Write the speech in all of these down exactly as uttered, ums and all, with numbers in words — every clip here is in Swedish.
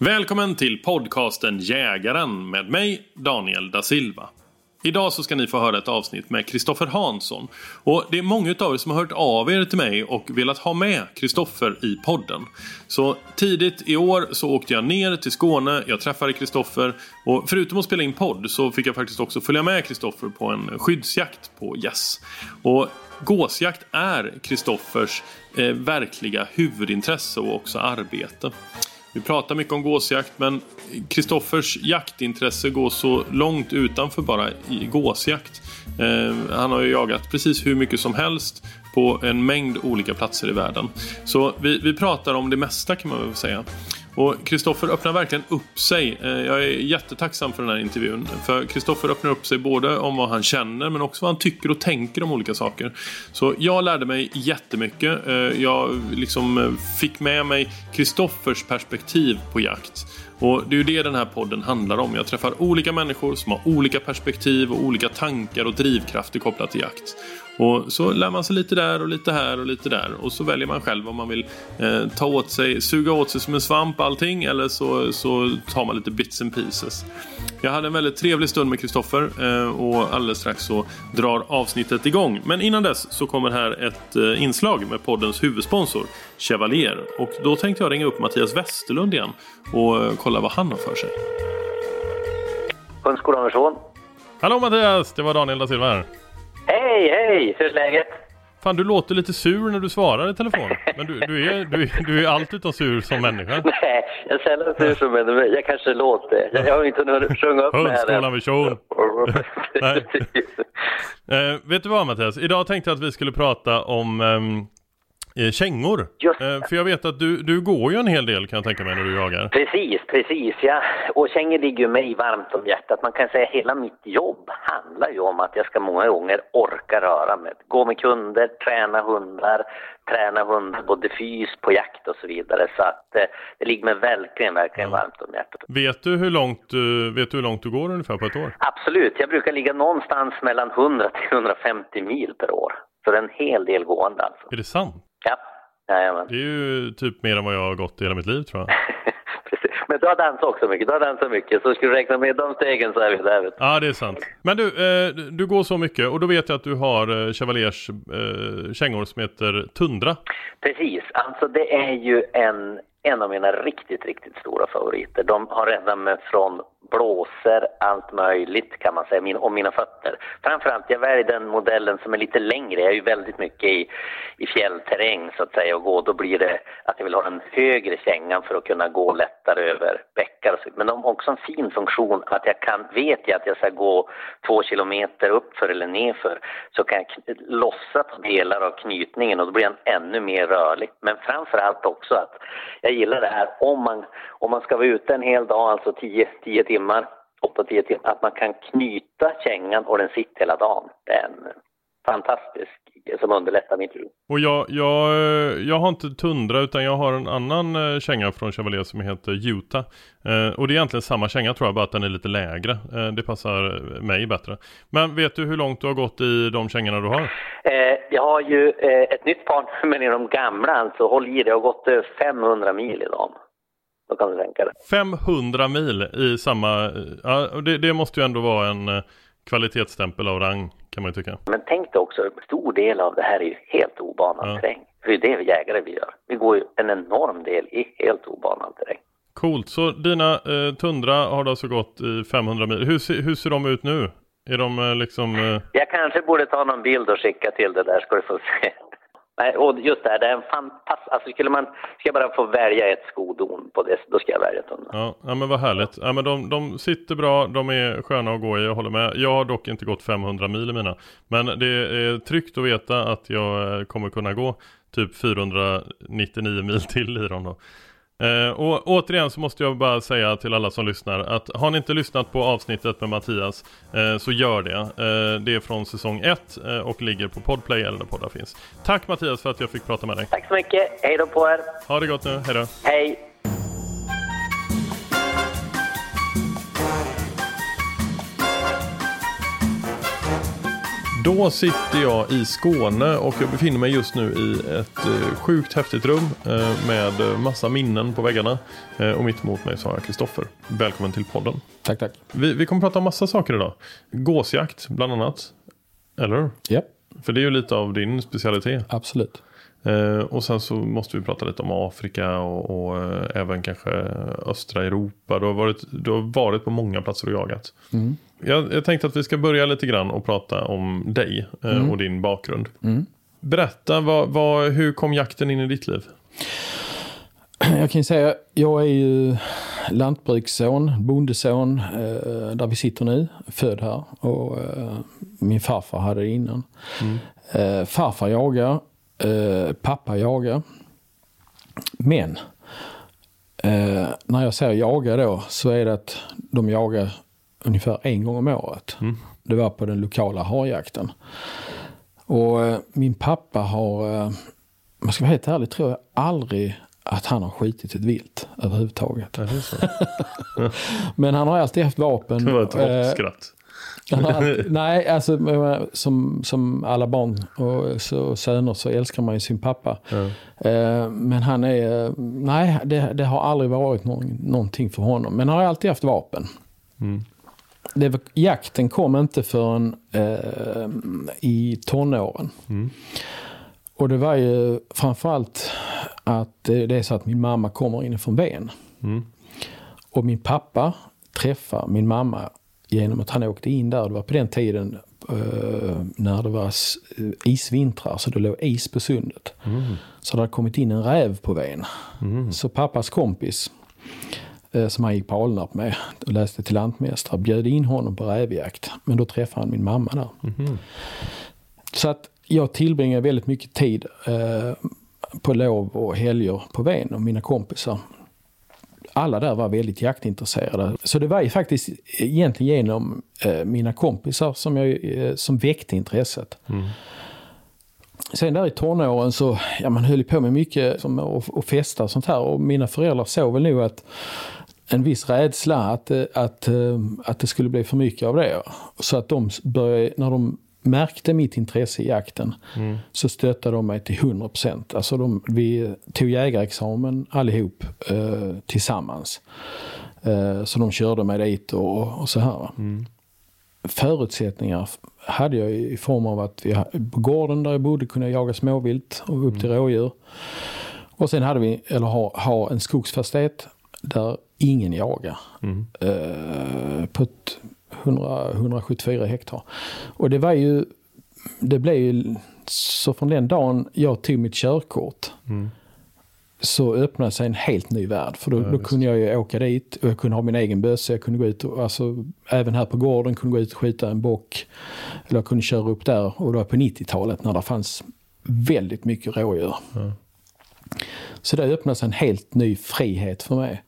Välkommen till podcasten Jägaren med mig, Daniel Da Silva. Idag så ska ni få höra ett avsnitt med Christoffer Hansson. Och det är många av er som har hört av er till mig och velat ha med Christoffer i podden. Så tidigt i år så åkte jag ner till Skåne, jag träffade Christoffer. Och förutom att spela in podd så fick jag faktiskt också följa med Christoffer på en skyddsjakt på gäss. Och gåsjakt är Christoffers eh, verkliga huvudintresse och också arbete. Vi pratar mycket om gåsjakt, men Christoffers jaktintresse går så långt utanför bara i gåsjakt. Eh, han har ju jagat precis hur mycket som helst på en mängd olika platser i världen. Så vi, vi pratar om det mesta, kan man väl säga. Och Christoffer öppnar verkligen upp sig. Eh, jag är jättetacksam för den här intervjun. För Christoffer öppnar upp sig både om vad han känner, men också vad han tycker och tänker om olika saker. Så jag lärde mig jättemycket. Eh, jag liksom fick med mig Christoffers perspektiv på jakt. Och det är ju det den här podden handlar om. Jag träffar olika människor som har olika perspektiv och olika tankar och drivkrafter kopplat till jakt. Och så lär man sig lite där och lite här och lite där. Och så väljer man själv om man vill eh, ta åt sig, suga åt sig som en svamp allting. Eller så, så tar man lite bits and pieces. Jag hade en väldigt trevlig stund med Christoffer. Eh, och alldeles strax så drar avsnittet igång. Men innan dess så kommer här ett eh, inslag med poddens huvudsponsor, Chevalier. Och då tänkte jag ringa upp Mattias Westerlund igen. Och eh, kolla vad han har för sig. Hundskolan Andersson. Hallå Mattias, det var Daniel Da Silva här. Hej, hej! Hur är läget? Fan, du låter lite sur när du svarar i telefon. Men du, du är ju du, du är allt utan sur som människa. Nej, jag är sällan sur som människa. Jag kanske låter. Jag, jag har inte hunnit sjunga upp med här. Hundskolan Nej. uh, vet du vad, Mattias? Idag tänkte jag att vi skulle prata om um, kängor. Uh, för jag vet att du, du går ju en hel del, kan jag tänka mig, när du jagar. Precis, precis. Ja. Och kängor ligger ju mig varmt om hjärtat. Man kan säga hela mitt jobb handlar ju om att jag ska många gånger orka röra mig. Gå med kunder, träna hundar, träna hundar både fys, på jakt och så vidare. Så att eh, det ligger mig verkligen, verkligen ja. varmt om hjärtat. Vet du hur långt du, vet du hur långt du går ungefär på ett år? Absolut. Jag brukar ligga någonstans mellan hundra till hundrafemtio mil per år. Så det är en hel del gående alltså. Är det sant? Ja, jajamän. Det är ju typ mer än vad jag har gått i hela mitt liv, tror jag. Precis. Men du har dansat också mycket, du har dansat mycket. Så skulle du räkna med de stegen så är vi där. Ja, det är sant. Men du, eh, du går så mycket. Och då vet jag att du har eh, Chevaliers eh, kängor som heter Tundra. Precis, alltså det är ju en, en av mina riktigt, riktigt stora favoriter. De har räddat mig från blåser, allt möjligt kan man säga, min, om mina fötter. Framförallt jag väljer den modellen som är lite längre. Jag är ju väldigt mycket i, i fjällterräng så att säga och gå. Då blir det att jag vill ha en högre kängan för att kunna gå lättare över bäckar och så. Men de har också en fin funktion att jag kan, vet jag att jag ska gå två kilometer uppför eller nerför, så kan jag kn- lossa på delar av knytningen och då blir jag ännu mer rörlig. Men framförallt också att jag gillar det här om man, om man ska vara ute en hel dag, alltså tio, tio timmar åtta till tio timmar, att man kan knyta kängan och den sitter hela dagen. Det är en fantastisk som underlättar mitt liv. Och jag, jag, jag har inte Tundra utan jag har en annan känga från Chevalier som heter Juta. Eh, och det är egentligen samma känga, tror jag, bara att den är lite lägre. Eh, det passar mig bättre. Men vet du hur långt du har gått i de kängorna du har? Eh, jag har ju eh, ett nytt par, men i de gamla alltså, håll i det, jag har gått eh, femhundra mil i dem. Då kan du tänka det. femhundra mil i samma... Ja, det, det måste ju ändå vara en kvalitetsstämpel av rang, kan man ju tycka. Men tänk dig också, en stor del av det här är ju helt obanad ja. terräng. För det är det vi jägare vi gör. Vi går ju en enorm del i helt obanad terräng. Coolt, så dina eh, Tundra har alltså gått i femhundra mil. Hur, hur ser de ut nu? Är de eh, liksom... Eh... Jag kanske borde ta någon bild och skicka till det där, ska du få se. Nej, och just det här, det är en fantastisk... Alltså skulle man... Ska jag bara få välja ett skodon på det, då ska jag välja ett hundra. Ja, ja, men vad härligt. Ja, men de, de sitter bra, de är sköna att gå i, jag håller med. Jag har dock inte gått femhundra mil i mina. Men det är tryggt att veta att jag kommer kunna gå typ fyrahundranittionio mil till i dem då. Eh, och återigen så måste jag bara säga till alla som lyssnar att har ni inte lyssnat på avsnittet med Mattias eh, så gör det. Eh, det är från säsong ett eh, och ligger på Podplay eller där poddar finns. Tack Mattias för att jag fick prata med dig. Tack så mycket, hej då på er. Ha det gott nu, hej då. Hej. Då sitter jag i Skåne och jag befinner mig just nu i ett sjukt häftigt rum med massa minnen på väggarna. Och mitt emot mig så har jag Christoffer. Välkommen till podden. Tack, tack. Vi, vi kommer prata om massa saker idag. Gåsjakt bland annat, eller? Ja. Yep. För det är ju lite av din specialitet. Absolut. Eh, och sen så måste vi prata lite om Afrika och, och eh, även kanske östra Europa. Du har varit, du har varit på många platser och jagat. Mm. Jag, jag tänkte att vi ska börja lite grann och prata om dig eh, mm. och din bakgrund. Mm. Berätta, vad, vad, hur kom jakten in i ditt liv? Jag kan ju säga, jag är ju lantbruksson, bondeson eh, där vi sitter nu, född här. Och eh, min farfar hade det innan. Mm. Eh, farfar jagar. Uh, pappa jagar. Men uh, när jag säger jagar då, så är det att de jagar ungefär en gång om året. Mm. Det var på den lokala harjakten. Och uh, min pappa har, uh, man ska vara helt ärlig, tror jag aldrig att han har skjutit ett vilt överhuvudtaget. Ja, det är så. Men han har alltid haft vapen. Det var ett hoppskratt. Alltid, nej, alltså som, som alla barn och så, söner så älskar man ju sin pappa. Mm. Eh, men han är, nej, det, det har aldrig varit någon, någonting för honom. Men han har alltid haft vapen. Mm. Det, jakten kom inte förrän eh, i tonåren. Mm. Och det var ju framförallt att det är så att min mamma kommer inifrån Ven. Mm. Och min pappa träffar min mamma genom att han åkte in där. Det var på den tiden eh, när det var isvintrar, så det låg is på sundet. Mm. Så det hade kommit in en räv på vägen. Mm. Så pappas kompis eh, som han gick på Alnarp med och läste till lantmästare bjöd in honom på rävjakt. Men då träffade han min mamma där. Mm. Så att jag tillbringade väldigt mycket tid eh, på lov och helger på vägen och mina kompisar. Alla där var väldigt jaktintresserade. Så det var ju faktiskt egentligen genom eh, mina kompisar som, jag, eh, som väckte intresset. Mm. Sen där i tonåren så ja, man höll på med mycket som, och, och festa och sånt här. Och mina föräldrar såg väl nog att en viss rädsla att, att, att, att det skulle bli för mycket av det. Så att de började, när de märkte mitt intresse i jakten mm. så stöttade de mig till hundra procent. Alltså de, vi tog jägarexamen allihop eh, tillsammans. Eh, så de körde mig dit och, och så här. Mm. Förutsättningar hade jag i form av att vi, på gården där jag bodde kunde jag jaga småvilt och upp till mm. rådjur. Och sen hade vi, eller ha, ha en skogsfastighet där ingen jagar. Mm. Eh, på ett hundra, hundrasjuttiofyra hektar. Och det var ju, det blev ju, så från den dagen jag tog mitt körkort mm. så öppnade sig en helt ny värld. För då, ja, då kunde jag ju åka dit och jag kunde ha min egen bössa, jag kunde gå ut och, alltså, även här på gården kunde gå ut och skjuta en bock. Eller jag kunde köra upp där, och då var på nittiotalet när det fanns väldigt mycket rådjur. Ja. Så det öppnade sig en helt ny frihet för mig.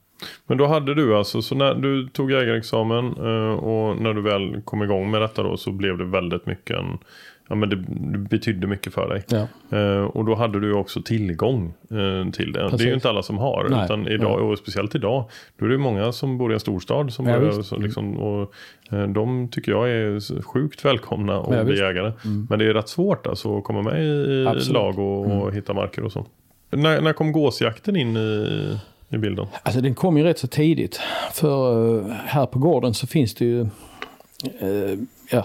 Men då hade du alltså, så när du tog jägarexamen och när du väl kom igång med detta då, så blev det väldigt mycket en, ja men det betydde mycket för dig. Ja. Och då hade du också tillgång till det. Precis. Det är ju inte alla som har. Nej. Utan idag, och speciellt idag, då är det många som bor i en storstad som ja, bor, liksom, och de tycker jag är sjukt välkomna att ja, bli jägare. Mm. Men det är rätt svårt alltså att komma med i absolut. Lag och, och mm. hitta marker och så. När, när kom gåsjakten in i... i bilden? Alltså den kom ju rätt så tidigt. För här på gården så finns det ju eh, ja,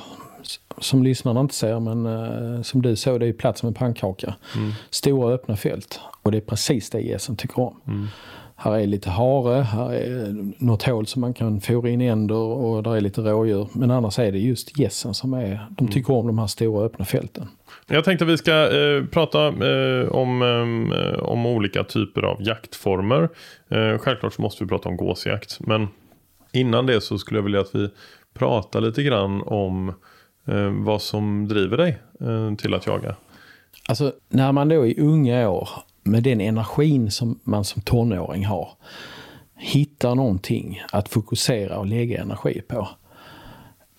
som lyssnarna inte ser, men eh, som du såg, det är plats med en pannkaka. Mm. Stora öppna fält. Och det är precis det gässen tycker om. Mm. Här är lite hare, här är något hål som man kan få in änder och där är lite rådjur. Men annars är det just gässen som är, de tycker om de här stora öppna fälten. Jag tänkte att vi ska eh, prata eh, om, eh, om olika typer av jaktformer. Eh, självklart så måste vi prata om gåsjakt. Men innan det så skulle jag vilja att vi pratar lite grann om eh, vad som driver dig eh, till att jaga. Alltså när man då är unga år, med den energin som man som tonåring har, hittar någonting att fokusera och lägga energi på,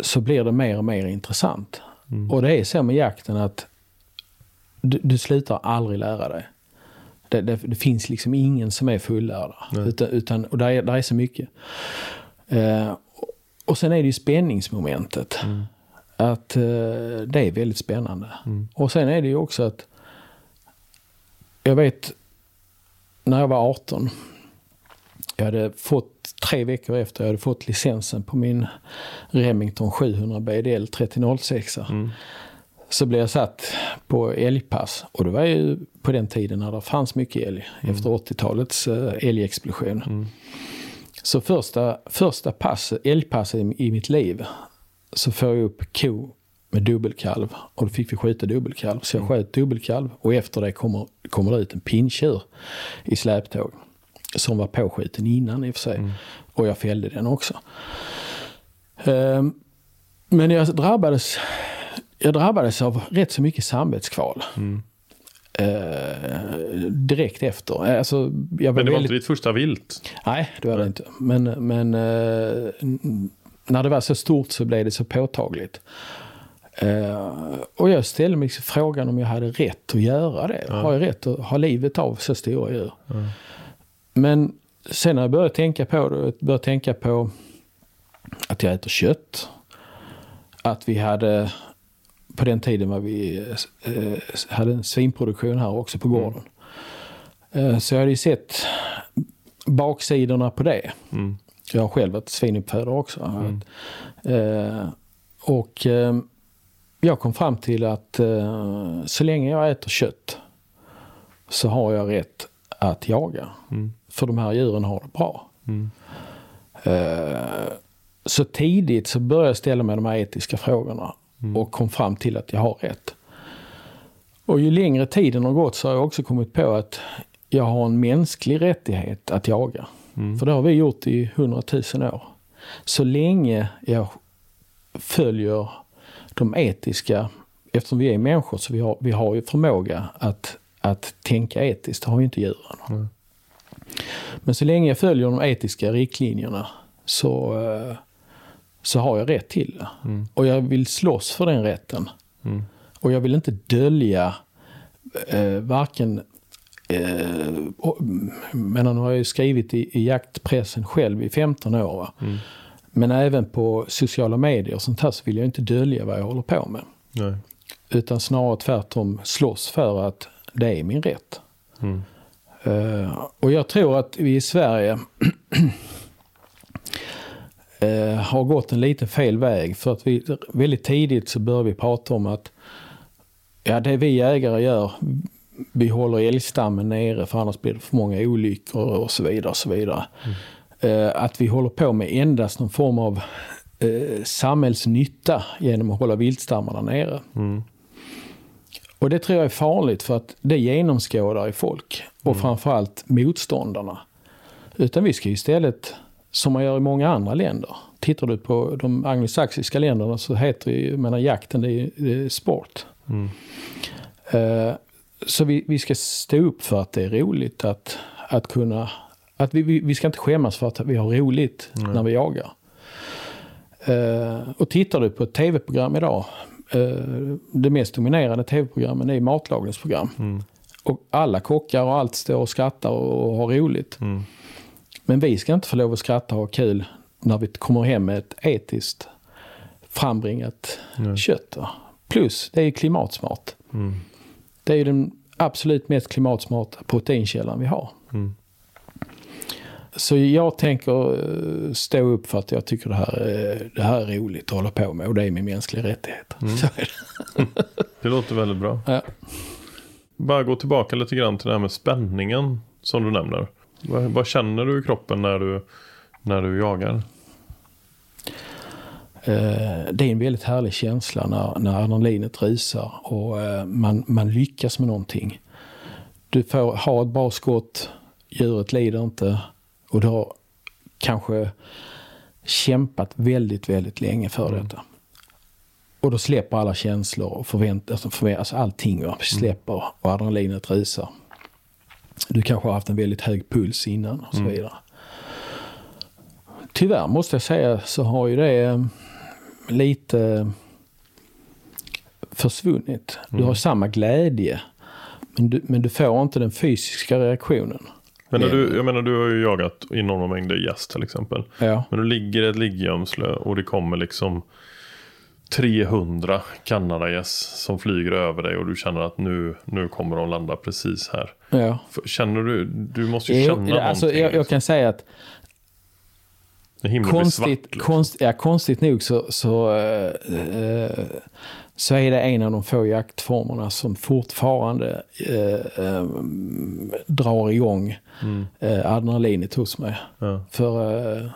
så blir det mer och mer intressant. Mm. Och det är så med jakten att du, du slutar aldrig lära dig. Det, det, det finns liksom ingen som är fullärda. Utan, utan, och där är, där är så mycket. Eh, och sen är det ju spänningsmomentet. Mm. att eh, det är väldigt spännande. Mm. Och sen är det ju också att jag vet när jag var arton, jag hade fått tre veckor efter jag hade fått licensen på min Remington sjuhundra B D L trettio noll sex. Mm. Så blev jag satt på älgpass. Och det var ju på den tiden när det fanns mycket älg. Mm. Efter åttiotalets älgexplosion. Mm. Så första, första pass, älgpass i, i mitt liv. Så får jag upp ko med dubbelkalv. Och då fick vi skjuta dubbelkalv. Så jag sköt dubbelkalv. Och efter det kommer, kommer det ut en pinntjur i släptåg. Som var påskjuten innan i och för sig. Mm. Och jag fällde den också. Um, men jag drabbades... Jag drabbades av rätt så mycket samvetskval. Mm. Eh, direkt efter. Alltså, jag var men det väldigt... var inte ditt första vilt? Nej, det var det inte. Men, men eh, när det var så stort så blev det så påtagligt. Eh, och jag ställde mig frågan om jag hade rätt att göra det. Mm. Har jag rätt att ha livet av så stora djur? Mm. Men sen när jag började tänka på det, jag började tänka på att jag äter kött. Att vi hade... På den tiden var vi eh, hade en svinproduktion här också på gården. Mm. Eh, så jag hade ju sett baksidorna på det. Mm. Jag har själv varit svinuppfödare också. Mm. Eh, och eh, jag kom fram till att eh, så länge jag äter kött så har jag rätt att jaga. Mm. För de här djuren har det bra. Mm. Eh, så tidigt så började jag ställa mig de här etiska frågorna. Mm. Och kom fram till att jag har rätt. Och ju längre tiden har gått så har jag också kommit på att jag har en mänsklig rättighet att jaga. Mm. För det har vi gjort i hundratusen år. Så länge jag följer de etiska, eftersom vi är människor så vi har, vi har ju förmåga att, att tänka etiskt. Det har ju inte djuren. Mm. Men så länge jag följer de etiska riktlinjerna så... så har jag rätt till det. Mm. Och jag vill slåss för den rätten. Mm. Och jag vill inte dölja eh, varken... Eh, och, men nu har jag ju skrivit i, i jaktpressen själv i femton år. Mm. Men även på sociala medier och sånt här så vill jag inte dölja vad jag håller på med. Nej. Utan snarare tvärtom slåss för att det är min rätt. Mm. Eh, och jag tror att vi i Sverige... har gått en lite fel väg för att vi väldigt tidigt så började vi prata om att ja, det vi ägare gör, vi håller älgstammen nere för annars blir det för många olyckor och så vidare och så vidare. Mm. Att vi håller på med endast någon form av eh, samhällsnytta genom att hålla viltstammarna nere. Mm. Och det tror jag är farligt för att det genomskådar i folk och mm. framförallt motståndarna. Utan vi ska ju istället som man gör i många andra länder. Tittar du på de anglosaxiska länderna så heter det ju, menar jakten, det är, det är sport. Mm. Uh, så vi, vi ska stå upp för att det är roligt att, att kunna, att vi, vi ska inte skämmas för att vi har roligt mm. när vi jagar. Uh, och tittar du på ett tv-program idag, uh, det mest dominerande tv-programmen är matlagningsprogram. Mm. Och alla kockar och allt står och skrattar och, och har roligt. Mm. Men vi ska inte få lov att skratta och ha kul när vi kommer hem med ett etiskt frambringat Nej. Kött. Plus, det är ju klimatsmart. Mm. Det är ju den absolut mest klimatsmarta proteinkällan vi har. Mm. Så jag tänker stå upp för att jag tycker det här är, det här är roligt att hålla på med. Och det är min mänskliga rättighet. Mm. Så är det. Det låter väldigt bra. Ja. Bara gå tillbaka lite grann till det här med spänningen som du nämner. Vad, vad känner du i kroppen när du, när du jagar? Eh, det är en väldigt härlig känsla när, när adrenalinet rusar och eh, man, man lyckas med någonting. Du får ha ett bra skott, djuret lider inte och du har kanske kämpat väldigt, väldigt länge för mm. detta. Och då släpper alla känslor och förväntas, alltså allting va? Släpper mm. och adrenalinet rusar. Du kanske har haft en väldigt hög puls innan och så vidare. Mm. Tyvärr måste jag säga så har ju det lite försvunnit. Mm. Du har samma glädje men du, men du får inte den fysiska reaktionen. Men när du, jag menar du har ju jagat enorma mängder gäss till exempel. Ja. Men du ligger i ett liggömsle och det kommer liksom trehundra kanadagäss som flyger över dig och du känner att nu, nu kommer de landa precis här. Ja. Känner du, du måste ju jag, känna jag, alltså, någonting. Jag, jag kan säga att konstigt, konst, ja, konstigt nog så, så, eh, så är det en av de få jaktformerna som fortfarande eh, eh, drar igång mm. eh, adrenalinet hos mig. Ja. För, eh,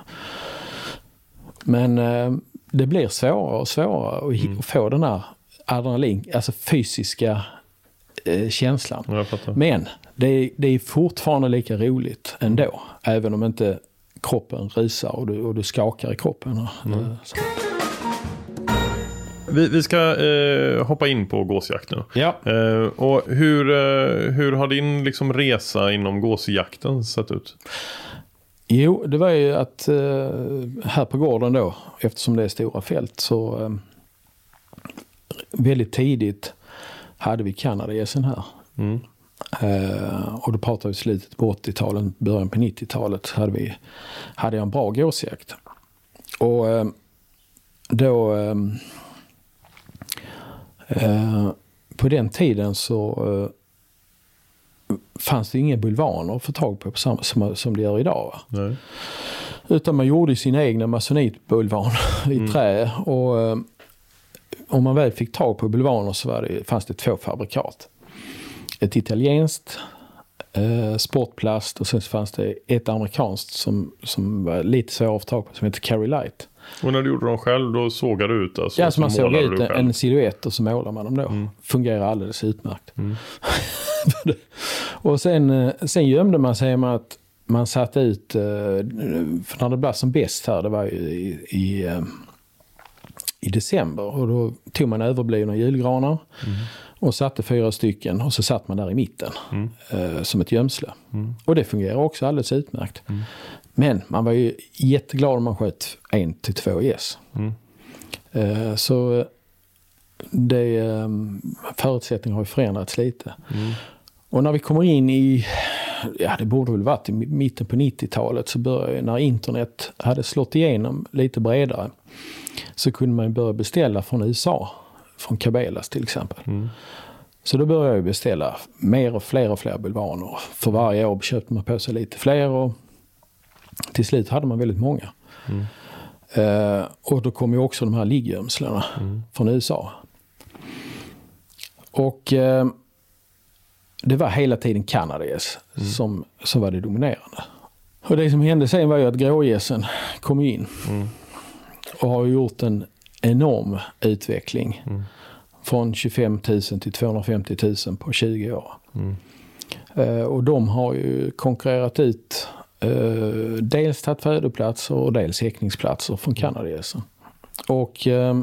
men eh, det blir svårare och svårare att mm. få den här adrenalin, alltså fysiska eh, känslan. Men det är, det är fortfarande lika roligt ändå, mm. även om inte kroppen risar och du, och du skakar i kroppen. Mm. Vi, vi ska eh, hoppa in på gåsjakt nu. Ja. Eh, och hur, eh, hur har din liksom, resa inom gåsjakten sett ut? Jo, det var ju att eh, här på gården då, eftersom det är stora fält, så eh, väldigt tidigt hade vi kanadagässen här. Mm. Uh, och då pratade vi slutet på åttiotalet, början på nittiotalet hade vi hade jag en bra gåsjakt. Och uh, då uh, uh, på den tiden så uh, fanns det inga bulvaner att få tag på, på samma, som, som det gör idag. Nej. Utan man gjorde sina egna masonitbulvaner i mm. trä och uh, om man väl fick tag på bulvaner så var det, fanns det två fabrikat. Ett italienskt, eh, Sportplast, och sen så fanns det ett amerikanskt som, som var lite svårt att ta på, som heter Carry Light. Och när du gjorde dem själv, då sågade du ut? Alltså, ja, så man såg ut en, en silhuett och så målar man dem då. Mm. Fungerar alldeles utmärkt. Mm. Och sen, sen gömde man sig med att man satt ut, för när det blev som bäst här, det var ju i... i i december, och då tog man överblivna julgranar mm. och satte fyra stycken och så satt man där i mitten mm. eh, som ett gömsle. Mm. Och det fungerar också alldeles utmärkt. Mm. Men man var ju jätteglad om man sköt en till två gäss. Mm. Eh, så det, eh, förutsättningarna har ju förändrats lite. Mm. Och när vi kommer in i, ja det borde väl varit i mitten på nittiotalet, så började när internet hade slått igenom lite bredare, så kunde man börja beställa från U S A, från Cabela's till exempel. Mm. Så då började jag beställa mer och fler och fler bulvaner. För varje år köpte man på sig lite fler och till slut hade man väldigt många. Mm. Eh, och då kom ju också de här liggömslarna mm. från U S A. Och eh, det var hela tiden kanadagäss mm. som, som var det dominerande. Och det som hände sen var ju att grågässen kom in. Mm. Och har gjort en enorm utveckling mm. från tjugofem tusen till tvåhundrafemtio tusen på tjugo år. Mm. Eh, och de har ju konkurrerat ut eh, dels tagit födoplatser och dels häckningsplatser från kanadagässen. Och eh,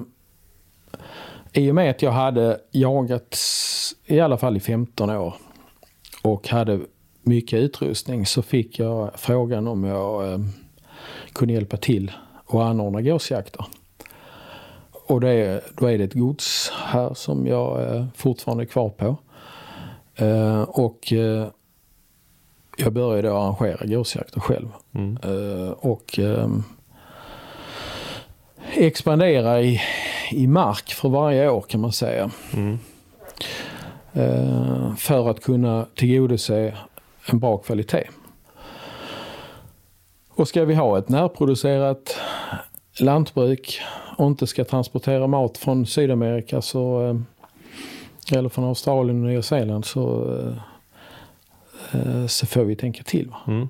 i och med att jag hade jagat i alla fall i femton år och hade mycket utrustning, så fick jag frågan om jag eh, kunde hjälpa till och anordna gåsjakter. Och det, då är det ett gods här som jag eh, fortfarande är kvar på. Eh, och eh, jag började då arrangera gåsjakter själv. Mm. Eh, och eh, expandera i, i mark för varje år kan man säga. Mm. Eh, för att kunna tillgodose en bra kvalitet. Och ska vi ha ett närproducerat lantbruk och inte ska transportera mat från Sydamerika så, eller från Australien och Nya Zeeland, så, så får vi tänka till. Va? Mm.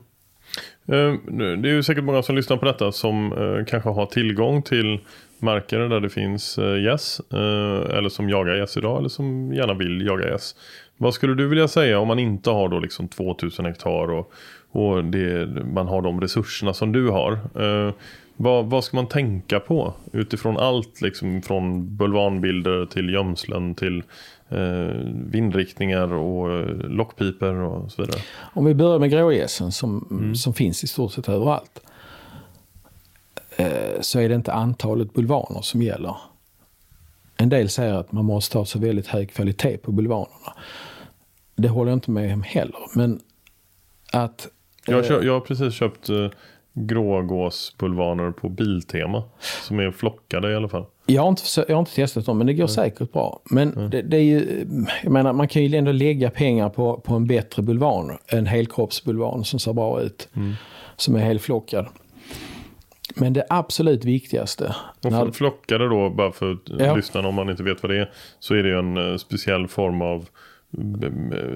Det är ju säkert många som lyssnar på detta som kanske har tillgång till marker där det finns gäss, eller som jagar gäss idag, eller som gärna vill jaga gäss. Vad skulle du vilja säga om man inte har då liksom tvåtusen hektar och, och det, man har de resurserna som du har? Eh, vad, vad ska man tänka på utifrån allt? Liksom, från bulvanbilder till gömslen till eh, vindriktningar och lockpiper och så vidare. Om vi börjar med grågässen som, mm. som finns i stort sett överallt, eh, så är det inte antalet bulvaner som gäller. En del säger att man måste ha så väldigt hög kvalitet på bulvanerna. Det håller jag inte med om heller. Men att, jag, kö- jag har precis köpt grågåspulvaner på Biltema som är flockade i alla fall. Jag har inte, jag har inte testat dem, men det går mm. säkert bra. Men mm. det, det är ju, jag menar, man kan ju ändå lägga pengar på, på en bättre bulvan, en helkroppsbulvan som ser bra ut, mm. som är helflockad. Men det absolut viktigaste... Och när... flockade då, bara för ja. lyssnarna om man inte vet vad det är, så är det ju en speciell form av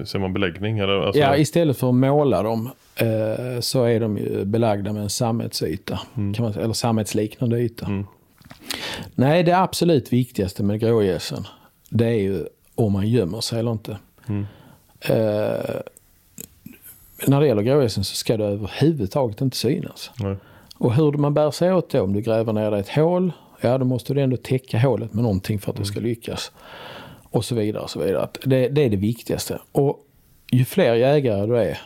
ser man beläggning? Eller, alltså... Ja, istället för att måla dem eh, så är de ju belagda med en sammetsyta. Mm. Kan man, eller sammetsliknande yta. Mm. Nej, det absolut viktigaste med grågässen, det är ju om man gömmer sig eller inte. Mm. Eh, när det gäller grågässen så ska det överhuvudtaget inte synas. Nej. Och hur man bär sig åt då, om du gräver ner ett hål, ja då måste du ändå täcka hålet med någonting för att mm. det ska lyckas. Och så vidare och så vidare. Det, det är det viktigaste. Och ju fler jägare du är,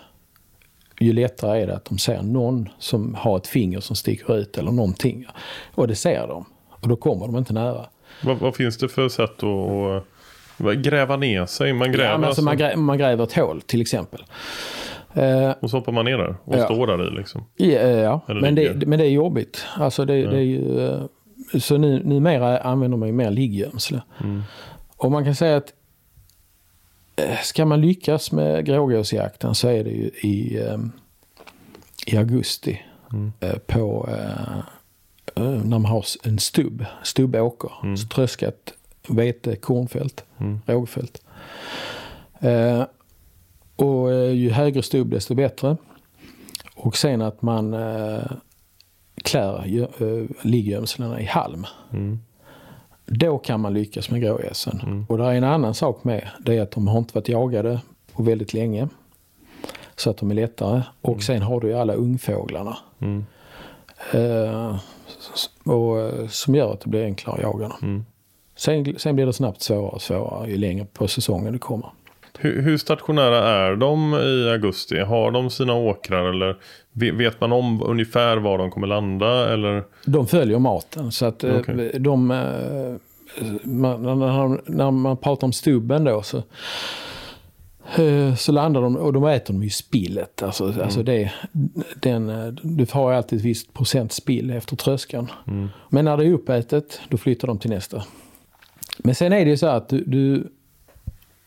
ju lättare är det att de ser någon som har ett finger som sticker ut eller någonting. Och det ser de. Och då kommer de inte nära. Vad, vad finns det för sätt att, att gräva ner sig? Man gräver, ja, men alltså man, grä, man gräver ett hål till exempel. Och så hoppar man ner där och ja. står där i liksom. Ja, ja. Men, det, men det är jobbigt. Alltså det, ja. det är ju, så nu, numera använder man ju mer liggömsle. Mm. Och man kan säga att ska man lyckas med grågåsjakten så är det ju i, i augusti mm. på när man har en stubb, stubbåker, mm. ströskat vete, kornfält, mm. rågfält. Och ju högre stubb desto bättre. Och sen att man klär liggömslarna i halm. Mm. Då kan man lyckas med grågässen. Mm. Och det är en annan sak med. Det är att de har inte varit jagade på väldigt länge. Så att de är lättare. Och mm. sen har du ju alla ungfåglarna. Mm. Eh, och, som gör att det blir enklare att jaga. Mm. Sen, sen blir det snabbt svårare och svårare ju längre på säsongen det kommer. Hur, hur stationära är de i augusti? Har de sina åkrar eller vet man om ungefär var de kommer landa? Eller? De följer maten. Så att okay. de, man, när man pratar om stubben då så, så landar de och de äter de ju spillet. Alltså, mm. alltså det, den, du har alltid ett visst procent spill efter tröskan. Mm. Men när det är uppätet då flyttar de till nästa. Men sen är det ju så att du... du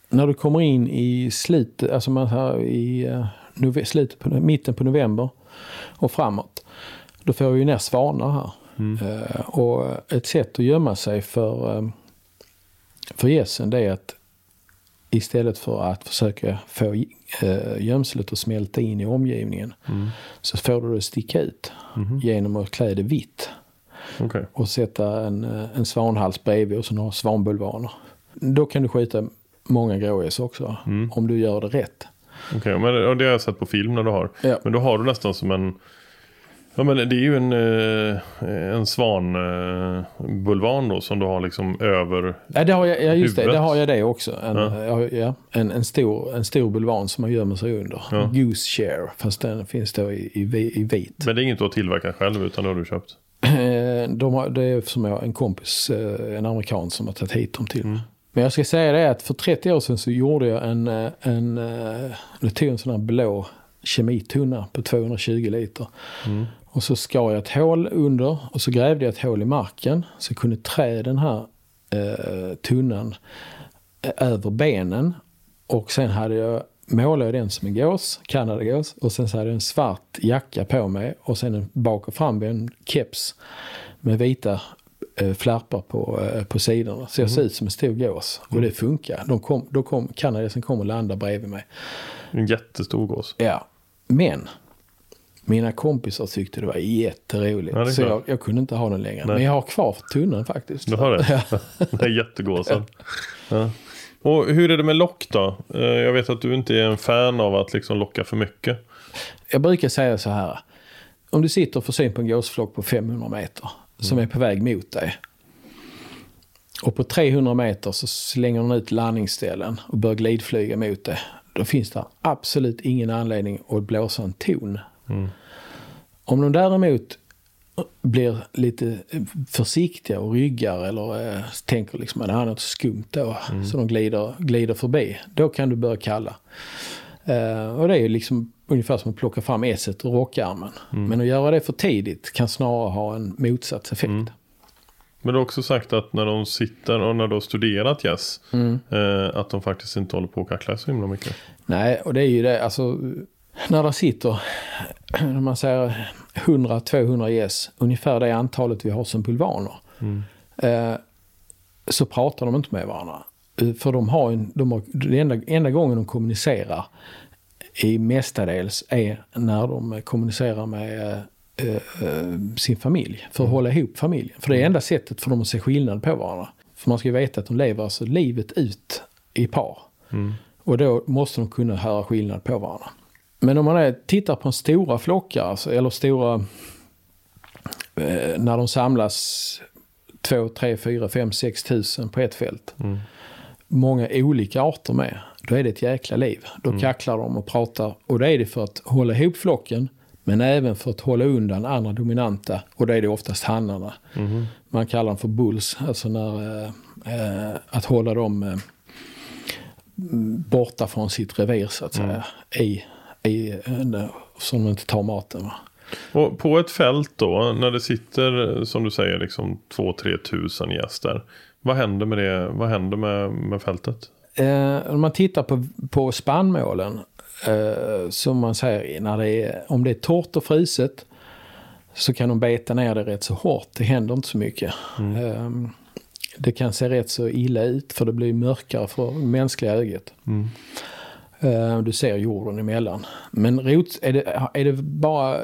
när du kommer in i slutet, alltså man här i nove, slutet på, mitten på november och framåt, då får vi ju ner svanar här. Mm. Uh, och ett sätt att gömma sig för um, för gässen, det är att istället för att försöka få uh, gömslet att smälta in i omgivningen, mm. så får du det sticka ut mm. genom att klä det vitt. Okay. Och sätta en, en svanhals bredvid och så några svanbulvaner. Då kan du skjuta många grågäss också, mm. om du gör det rätt. Okej, okay, men det har jag sett på film när du har. Ja. Men då har du nästan som en... Ja, men det är ju en, en svanbulvan då som du har liksom över... Ja, det har jag, ja just det, det har jag det också. En, ja. Ja, en, en, stor, en stor bulvan som man gömmer sig under. Ja. Goose share, fast den finns då i, i, i vit. Men det är inget att tillverka själv utan det har du köpt? De har, det är som jag, en kompis, en amerikan som har tagit hit dem till. Mm. Men jag ska säga det att för trettio år sedan så gjorde jag en, en, jag tog en sån här blå kemitunna på tvåhundratjugo liter. Mm. Och så skar jag ett hål under och så grävde jag ett hål i marken. Så kunde trä den här eh, tunnan över benen. Och sen hade jag, målade jag den som en gås, kanadagås. Och sen så hade jag en svart jacka på mig. Och sen en bak och fram en keps med vita flärpar på, på sidorna. Så jag ser mm. ut som en stor gås. Och det funkar. De kom, då kom, kanadagässen kom och landade bredvid mig. En jättestor gås. Ja. Men mina kompisar tyckte det var jätteroligt. Ja, det så jag, jag kunde inte ha den längre. Nej. Men jag har kvar tunnan faktiskt. Du har det? Ja. Den här jättegåsen. Ja. Ja. Och hur är det med lock då? Jag vet att du inte är en fan av att liksom locka för mycket. Jag brukar säga så här. Om du sitter och får syn på en gåsflock på femhundra meter som är på väg mot dig. Och på trehundra meter så slänger de ut landningsställen och börjar glidflyga mot dig. Då finns det absolut ingen anledning att blåsa en ton. Mm. Om de däremot blir lite försiktiga och ryggar eller eh, tänker liksom att det är något skumt då, mm. så de glider, glider förbi. Då kan du börja kalla. Eh, och det är ju liksom ungefär som att plocka fram esset och råkarmen. Mm. Men att göra det för tidigt kan snarare ha en motsatseffekt. Mm. Men du har också sagt att när de sitter och när de har studerat jazz, mm. eh, att de faktiskt inte håller på att kackla så himla mycket. Nej, och det är ju det. Alltså, när de sitter, när man säger hundra till tvåhundra jazz, ungefär det antalet vi har som bulvaner, mm. eh, så pratar de inte med varandra. För de har en, de har, den enda, enda gången de kommunicerar i mestadels är när de kommunicerar med äh, äh, sin familj. För att mm. hålla ihop familjen. För det är enda sättet för dem att se skillnad på varandra. För man ska ju veta att de lever alltså livet ut i par. Mm. Och då måste de kunna höra skillnad på varandra. Men om man är, tittar på en stora flockar, alltså, eller stora äh, när de samlas två, tre, fyra, fem, sex tusen på ett fält. Mm. Många olika arter med. Då är det ett jäkla liv. Då mm. kacklar de och pratar. Och det är det för att hålla ihop flocken. Men även för att hålla undan andra dominanta. Och det är det oftast hannarna. Mm. Man kallar dem för bulls. Alltså när, eh, att hålla dem eh, borta från sitt revir så att mm. säga. I, i, så de inte tar maten, va? Och på ett fält då, när det sitter, som du säger, liksom två till tre tusen gäster, vad händer med det? Vad händer med, med fältet? Eh, om man tittar på, på spannmålen, eh, som man säger, när det är, om det är torrt och fryset så kan de beta ner det rätt så hårt. Det händer inte så mycket. Mm. Eh, det kan se rätt så illa ut för det blir mörkare för mänskliga ögat. Mm. Eh, du ser jorden emellan. Men rot, är det, är det bara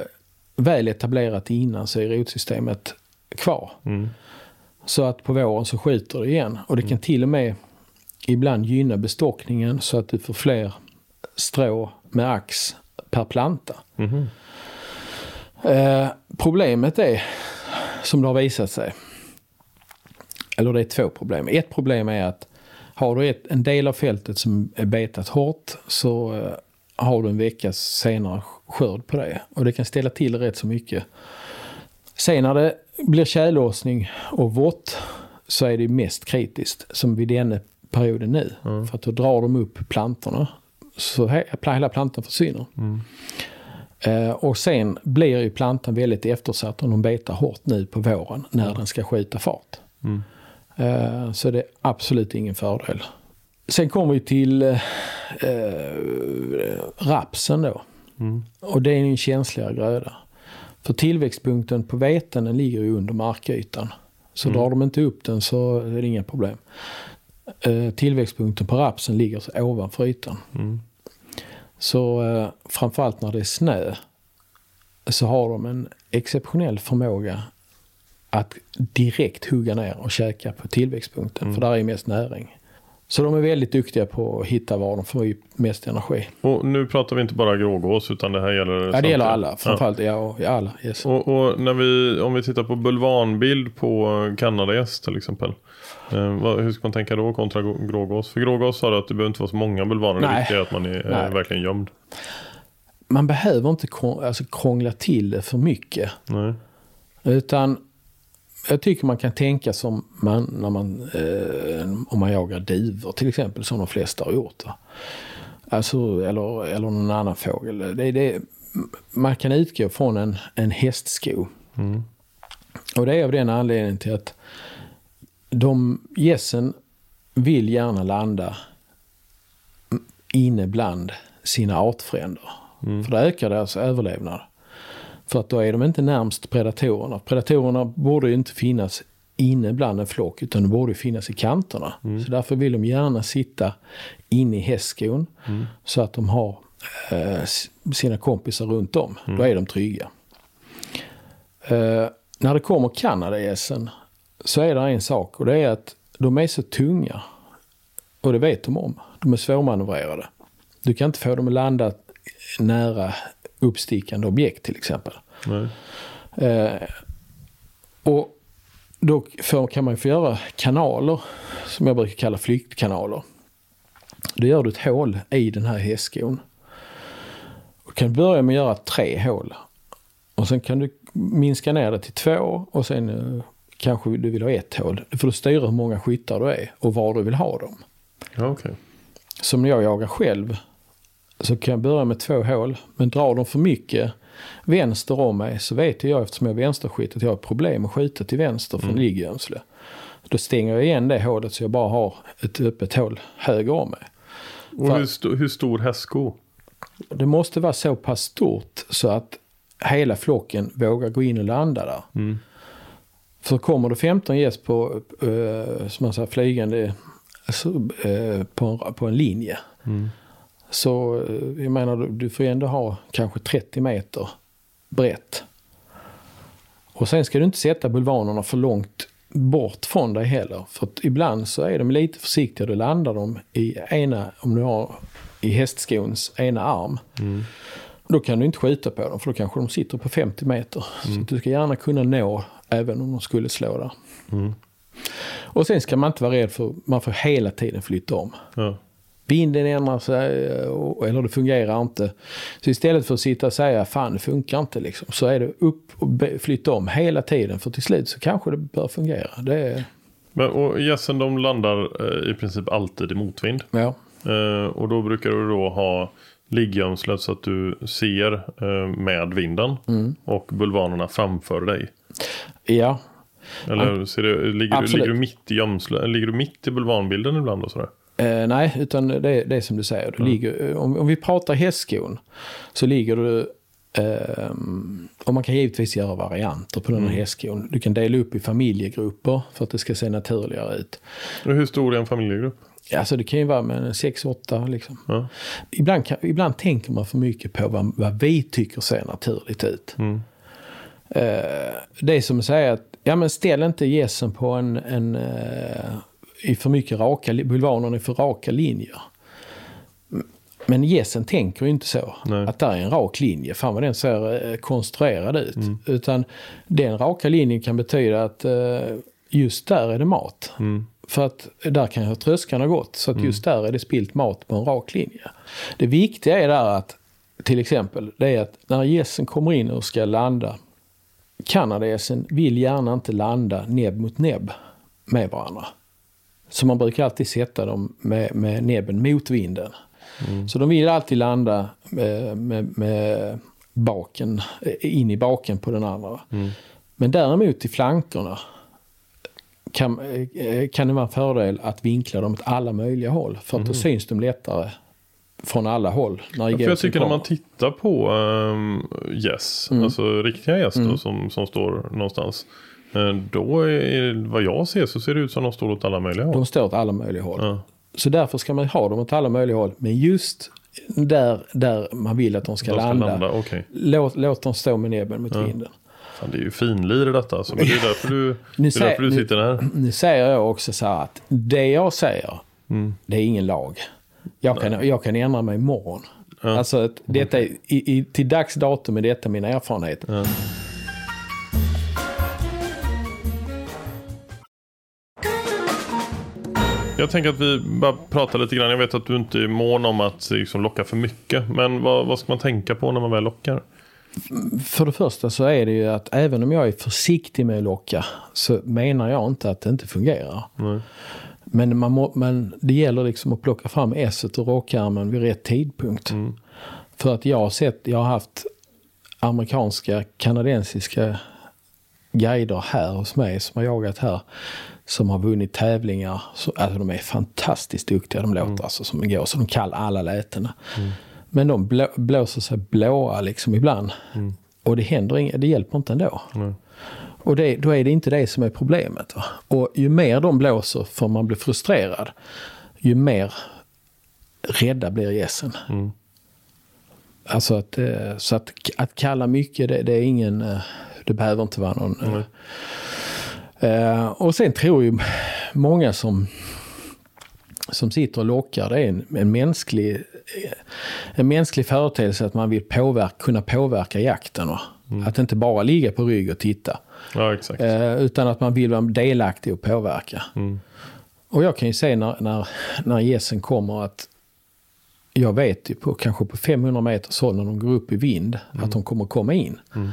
väl etablerat innan så är rotsystemet kvar. Mm. Så att på våren så skjuter det igen. Och det kan till och med ibland gynna bestockningen så att du får fler strå med ax per planta. Mm. Eh, problemet är, som det har visat sig, eller det är två problem. Ett problem är att har du ett, en del av fältet som är betat hårt så eh, har du en veckas senare skörd på det. Och det kan ställa till rätt så mycket. Sen när det blir tjällossning och vått så är det mest kritiskt som vid den perioden nu. Mm. För att då drar de upp plantorna så hela plantan försvinner. Mm. Eh, och sen blir ju plantan väldigt eftersatt om de betar hårt nu på våren när mm. den ska skjuta fart. Mm. Eh, så det är absolut ingen fördel. Sen kommer vi till eh, rapsen då. Mm. Och det är en känsligare gröda. För tillväxtpunkten på veten, den ligger ju under markytan. Så mm. drar de inte upp den så är det inga problem. Eh, tillväxtpunkten på rapsen ligger så ovanför ytan. Mm. Så eh, framförallt när det är snö så har de en exceptionell förmåga att direkt hugga ner och käka på tillväxtpunkten. Mm. För där är mest näring. Så de är väldigt duktiga på att hitta var de får mest energi. Och nu pratar vi inte bara grågås utan det här gäller... Ja, det samtidigt. Gäller alla. Framförallt ja. Ja, ja, alla. Yes. Och, och när vi, om vi tittar på bulvanbild på kanadagäss till exempel. Eh, vad, hur ska man tänka då kontra grågås? För grågås sa du att det behöver inte vara så många bulvaner. Det är viktigt att man är, är verkligen gömd. Man behöver inte krång, alltså, krångla till det för mycket. Nej. Utan... Jag tycker man kan tänka som man, när man, eh, om man jagar duvor till exempel, som de flesta har gjort. Alltså, eller, eller någon annan fågel. Det, det, man kan utgå från en, en hästsko. Mm. Och det är av den anledningen till att de gässen vill gärna landa inne bland sina artfränder. Mm. För det ökar deras överlevnad. För att då är de inte närmst predatorerna. Predatorerna borde ju inte finnas inne bland en flock utan de borde finnas i kanterna. Mm. Så därför vill de gärna sitta inne i hästskon mm. så att de har eh, sina kompisar runt om. Mm. Då är de trygga. Eh, när det kommer kanadagässen så är det en sak och det är att de är så tunga och det vet de om. De är svårmanövrerade. Du kan inte få dem att landa nära uppstickande objekt till exempel. Nej. Eh, och då för, kan man ju få göra kanaler som jag brukar kalla flyktkanaler. Då gör du ett hål i den här hästskon. Du kan börja med att göra tre hål och sen kan du minska ner det till två och sen eh, kanske du vill ha ett hål. För du styr hur många skyttar du är och var du vill ha dem. Ja, okej. Okay. Som när jag jagar själv så kan jag börja med två hål, men drar de för mycket vänster om mig så vet jag, eftersom jag är vänsterskytt, att jag har problem att skjuta till vänster från mm. liggömsle. Då stänger jag igen det hålet så jag bara har ett öppet hål höger om mig. Och för hur, st- hur stor hästsko? Det måste vara så pass stort så att hela flocken vågar gå in och landa där. Mm. För kommer det femton gäss på uh, som man säger, flygande alltså, uh, på, en, på en linje mm. så uh, jag menar, du får ändå ha kanske trettio meter brett. Och sen ska du inte sätta bulvanerna för långt bort från dig heller, för att ibland så är de lite försiktiga, då landar de i ena, om du har i hästskons ena arm mm. då kan du inte skjuta på dem, för då kanske de sitter på femtio meter mm. så att du ska gärna kunna nå även om de skulle slå där mm. och sen ska man inte vara rädd för man får hela tiden flytta om ja. Vinden ändrar sig eller det fungerar inte, så istället för att sitta och säga fan det funkar inte liksom, så är det upp och be, flytta om hela tiden, för till slut så kanske det bör fungera. Det är... Men, och gässen de landar eh, i princip alltid i motvind ja. eh, och då brukar du då ha liggömslet så att du ser eh, med vinden mm. och bulvanerna framför dig. Ja. Eller ser du, ligger, du, ligger, du mitt i gömsle, ligger du mitt i bulvanbilden ibland och sådär? Eh, nej, utan det, det är som du säger. Du mm. ligger, om, om vi pratar hästskon så ligger du... Eh, och man kan givetvis göra varianter på den här mm. hästskon. Du kan dela upp i familjegrupper för att det ska se naturligare ut. Och hur stor är en familjegrupp? Alltså det kan ju vara med sex åtta liksom. Mm. Ibland, kan, ibland tänker man för mycket på vad, vad vi tycker ser naturligt ut. Mm. Eh, det är som att säga att ja, men ställ inte gässen på en... en eh, i för mycket raka, bulvanerna är för raka linjer. Men gässen tänker ju inte så. Nej. Att det är en rak linje. Fan vad den ser konstruerad ut. Mm. Utan den raka linjen kan betyda att just där är det mat. Mm. För att där kan jag tröskarna gått. Så att just där är det spilt mat på en rak linje. Det viktiga är där att till exempel det är att när gässen kommer in och ska landa, kanadagässen vill gärna inte landa näbb mot näbb med varandra. Så man brukar alltid sätta dem med, med näbben mot vinden. Mm. Så de vill alltid landa med, med, med baken, in i baken på den andra. Mm. Men däremot i flankerna kan, kan det vara en fördel att vinkla dem åt alla möjliga håll. För att mm. då syns de lättare från alla håll. När ja, för jag tycker när man tittar på gäss, um, yes, mm. alltså riktiga gäss yes mm. som, som står någonstans. Då är, vad jag ser så ser det ut som de står åt alla möjliga håll. De står åt alla möjliga håll. Ja. Så därför ska man ha dem åt alla möjliga håll. Men just där, där man vill att de ska, de ska landa. landa. Okay. Låt, låt dem stå med näbben mot ja. vinden. Fan, det är ju finlir detta. Alltså. Men det är därför du, det är därför du sitter här. Nu, nu säger jag också så här att det jag säger, mm. det är ingen lag. Jag kan, jag kan ändra mig imorgon. Ja. Alltså att detta, i, i, till dags datum är detta min erfarenhet. Ja. Jag tänker att vi bara pratar lite grann. Jag vet att du inte är mån om att liksom locka för mycket. Men vad, vad ska man tänka på när man väl lockar? För det första så är det ju att även om jag är försiktig med att locka så menar jag inte att det inte fungerar. Nej. Men, man må, men det gäller liksom att plocka fram esset och råkarmen vid rätt tidpunkt. Mm. För att jag har sett, jag har haft amerikanska, kanadensiska guider här hos mig som har jagat här, som har vunnit tävlingar. Så, alltså de är fantastiskt duktiga. De låter mm. alltså som en gås. De kallar alla lätena. Mm. Men de blå, blåser sig blåa liksom ibland. Mm. Och det händer inga, det hjälper inte ändå. Mm. Och det, då är det inte det som är problemet. Va? Och ju mer de blåser för man blir frustrerad, ju mer rädda blir gässen. Mm. Alltså att, så att, att kalla mycket, det, det är ingen... Det behöver inte vara någon... Mm. Uh, och sen tror ju många som som sitter och lockar, det är en, en mänsklig en mänsklig företeelse att man vill påverka, kunna påverka jakten och mm. att inte bara ligga på rygg och titta. Ja, exakt. Uh, utan att man vill vara delaktig och påverka. Mm. Och jag kan ju se när när, när gässen kommer att jag vet ju på kanske på femhundra meters håll när de går upp i vind mm. att de kommer komma in. Mm.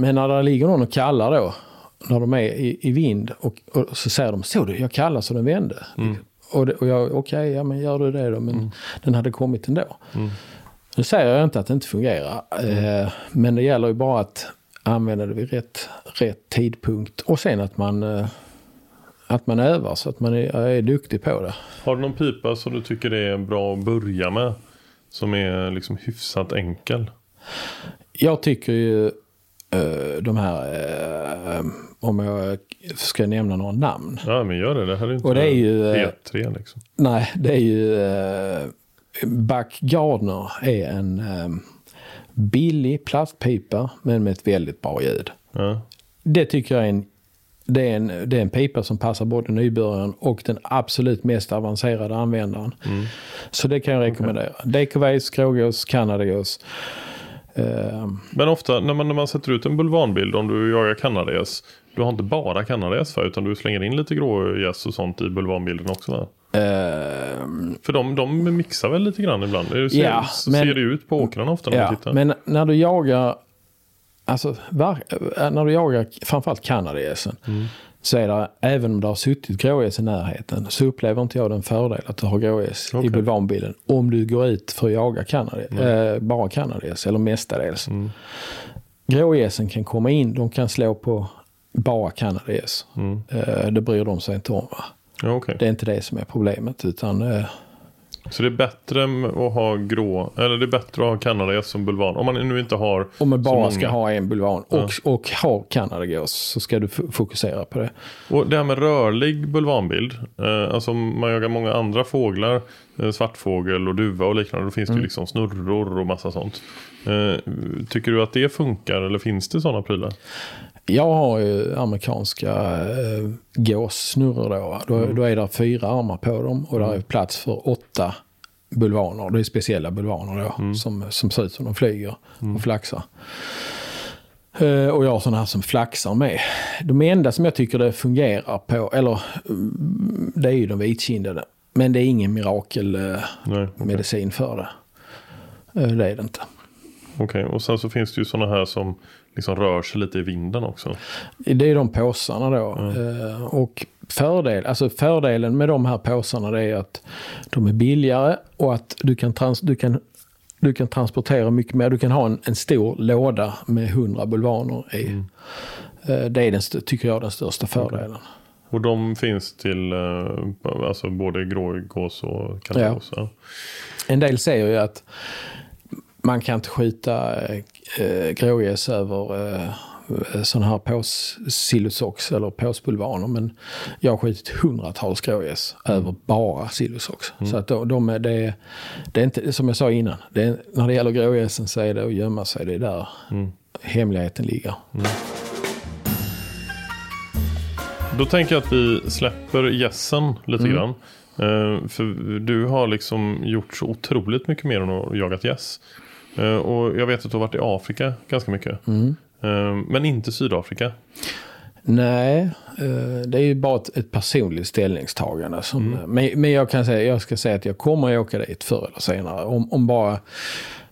Men när där ligger någon och kallar då, när de är i, i vind och, och så säger de så du, jag kallar så den vände. Mm. Och, det, och jag, okej, okay, ja men gör du det då? Men mm. den hade kommit ändå. Mm. Nu säger jag inte att det inte fungerar. Mm. Eh, men det gäller ju bara att använda det vid rätt, rätt tidpunkt. Och sen att man, eh, att man övar så att man är, är duktig på det. Har du någon pipa som du tycker är bra att börja med? Som är liksom hyfsat enkel? Jag tycker ju de här, om jag ska nämna några namn. Ja, men gör det. Det här är inte och det är ju, P tre liksom. Nej, det är ju Buck Gardner är en billig plastpipa men med ett väldigt bra ljud. Ja. Det tycker jag är en, det är en, det är en pipa som passar både nybörjaren och den absolut mest avancerade användaren. Mm. Så det kan jag rekommendera. Okay. D K V, skrågås, kanadagås. Men ofta när man, när man sätter ut en bulvanbild, om du jagar kanadagäss, du har inte bara kanadagäss för, utan du slänger in lite grågäss och sånt i bulvanbilden också där. Uh, för de, de mixar väl lite grann ibland. Det ser, yeah, så men, ser det ut på åkrarna ofta när yeah, man tittar. Men när du jagar, alltså var, när du jagar framförallt kanadagässen, mm. så är det, även om du har suttit grågäss i närheten, så upplever inte jag den fördel att du har grågäss okay. i bulvanbilden om du går ut för att jaga kanadagäss, mm. äh, bara kanadagäss eller mestadels. Mm. Grågässen kan komma in, de kan slå på bara kanadagäss. Mm. Äh, det bryr de sig inte om, va? Ja, okay. Det är inte det som är problemet, utan... Äh, så det är bättre att ha grå, eller det är bättre att ha kanadagäss som bulvan om man nu inte har, om man bara många... ska ha en bulvan och, ja. och, och ha kanadagäss, så ska du f- fokusera på det. Och det här med rörlig bulvanbild, eh, alltså man jagar många andra fåglar, eh, svartfågel och duva och liknande, då finns mm. det ju liksom snurror och massa sånt. Eh, tycker du att det funkar, eller finns det sådana prylar? Jag har ju amerikanska eh, gåssnurror då. Då, mm. då är det fyra armar på dem och mm. där är plats för åtta bulvaner. Det är speciella bulvaner då mm. som, som ser ut som de flyger mm. och flaxar. Eh, och jag har sådana här som flaxar med. De enda som jag tycker det fungerar på, eller det är ju de vitkindade. Men det är ingen mirakelmedicin eh, okay. för det. Eh, det är det inte. Okej, okay. Och sen så finns det ju sådana här som liksom rör sig lite i vinden också. Det är de påsarna då. Mm. Och fördel, alltså fördelen med de här påsarna, det är att de är billigare och att du kan, trans, du kan, du kan transportera mycket mer. Du kan ha en, en stor låda med hundra bulvaner i. Mm. Det är, den, tycker jag, den största fördelen. Okay. Och de finns till alltså både grågås och kanadagås. Ja. En del säger ju att man kan inte skjuta eh, grågäss över eh, sån här pås-silusox eller påsbulvaner, men jag har skitit hundratals grågäss mm. över bara silusox. Mm. Så att de, de är, det, det är inte, som jag sa innan, det är, när det gäller grågässen så är det att gömma sig, det är där mm. hemligheten ligger. Mm. Då tänker jag att vi släpper gässen lite mm. grann. Eh, för du har liksom gjort så otroligt mycket mer än att jagat gäss. Uh, och jag vet att du har varit i Afrika ganska mycket. Mm. Uh, men inte Sydafrika. Nej, uh, det är ju bara ett, ett personligt ställningstagande. Som, mm. men, men jag kan säga, jag ska säga att jag kommer att åka dit förr eller senare. Om, om bara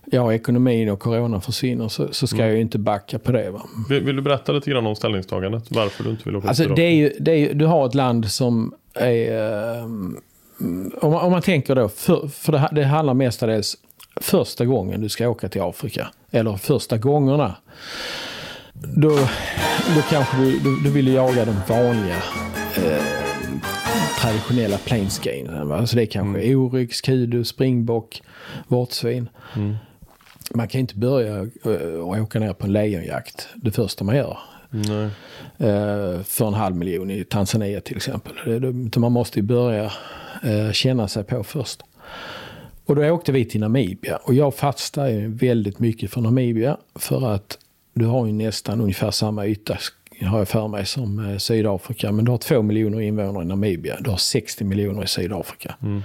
ja, ekonomin och corona försvinner, så, så ska mm. jag ju inte backa på det. Va? Vill, vill du berätta lite grann om ställningstagandet? Varför du inte vill åka alltså, till det är ju, det är ju, du har ett land som är... Uh, om, man, om man tänker då, för, för det, det handlar mestadels... första gången du ska åka till Afrika, eller första gångerna, då, då kanske du, du, du vill jaga de vanliga eh, traditionella planescanern, alltså det är kanske mm. oryx, kudu, springbock, vårtsvin. Mm. Man kan inte börja eh, och åka ner på en lejonjakt det första man gör. Nej. Eh, för en halv miljon i Tanzania till exempel. Det, det, man måste ju börja eh, känna sig på först. Och då åkte vi till Namibia. Och jag fastade ju väldigt mycket för Namibia. För att du har ju nästan ungefär samma yta, har jag för mig, som Sydafrika. Men du har två miljoner invånare i Namibia. Du har sextio miljoner i Sydafrika. Mm.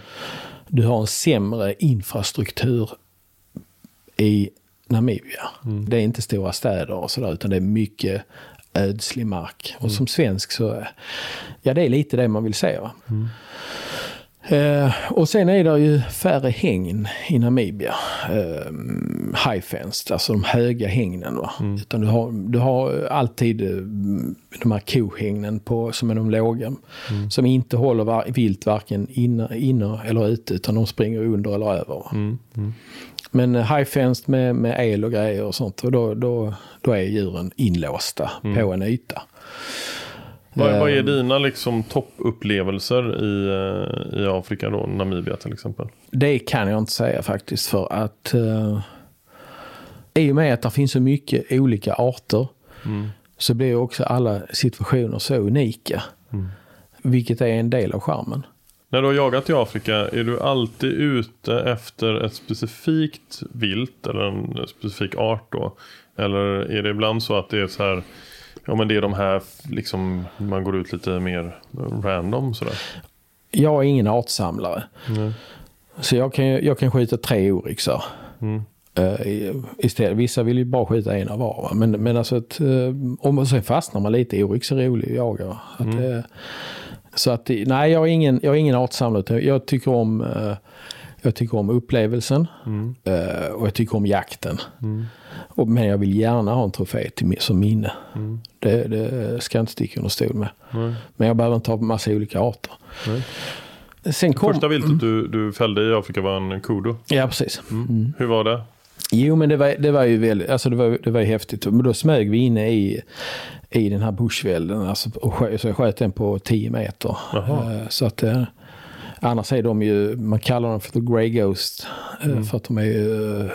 Du har en sämre infrastruktur i Namibia. Mm. Det är inte stora städer och sådär, utan det är mycket ödslig mark. Mm. Och som svensk så... ja, det är lite det man vill se, va? Mm. Eh, och sen är det ju färre hängen i Namibia, eh, high fenced, alltså de höga hängnen, va? Mm. Utan du har, du har alltid de här kohängnen på, som är de låga, mm. som inte håller var, vilt varken inne, inne eller ute, utan de springer under eller över. Mm. Mm. Men high fenced med, med el och grejer och sånt, och då, då, då är djuren inlåsta mm. på en yta. Vad, vad är dina liksom toppupplevelser i, i Afrika då, Namibia till exempel? Det kan jag inte säga faktiskt, för att eh, i och med att det finns så mycket olika arter mm. så blir också alla situationer så unika, mm. vilket är en del av charmen. När du har jagat i Afrika, är du alltid ute efter ett specifikt vilt eller en specifik art då? Eller är det ibland så att det är så här... Ja, men det är de här, liksom, man går ut lite mer random sådär. Jag är ingen artsamlare. Mm. Så jag kan, jag kan skjuta tre oryxar. Mm. Uh, istället, vissa vill ju bara skjuta en av var. Men, men alltså att, uh, om man fastnar man lite i oryxar är rolig att jaga. Att, mm. uh, så att, nej, jag är ingen, jag är ingen artsamlare. Jag tycker om, uh, jag tycker om upplevelsen mm. uh, och jag tycker om jakten. Mm. Och, men jag vill gärna ha en trofé till, som minne. Mm. Det, det ska jag inte sticka under stol med. Mm. Men jag behöver inte ha en massa olika arter. Mm. Sen kom, första viltet mm. du, du fällde i Afrika var en kodo. Ja, precis. Mm. Mm. Hur var det? Jo, men det var, det var ju väldigt, alltså det var, det var ju häftigt. Men då smög vi inne i, i den här bushvälden. Alltså, och, så jag sköt den på tio meter. Uh, så att det... Annars är de ju, man kallar dem för The Grey Ghost mm. för att de, är,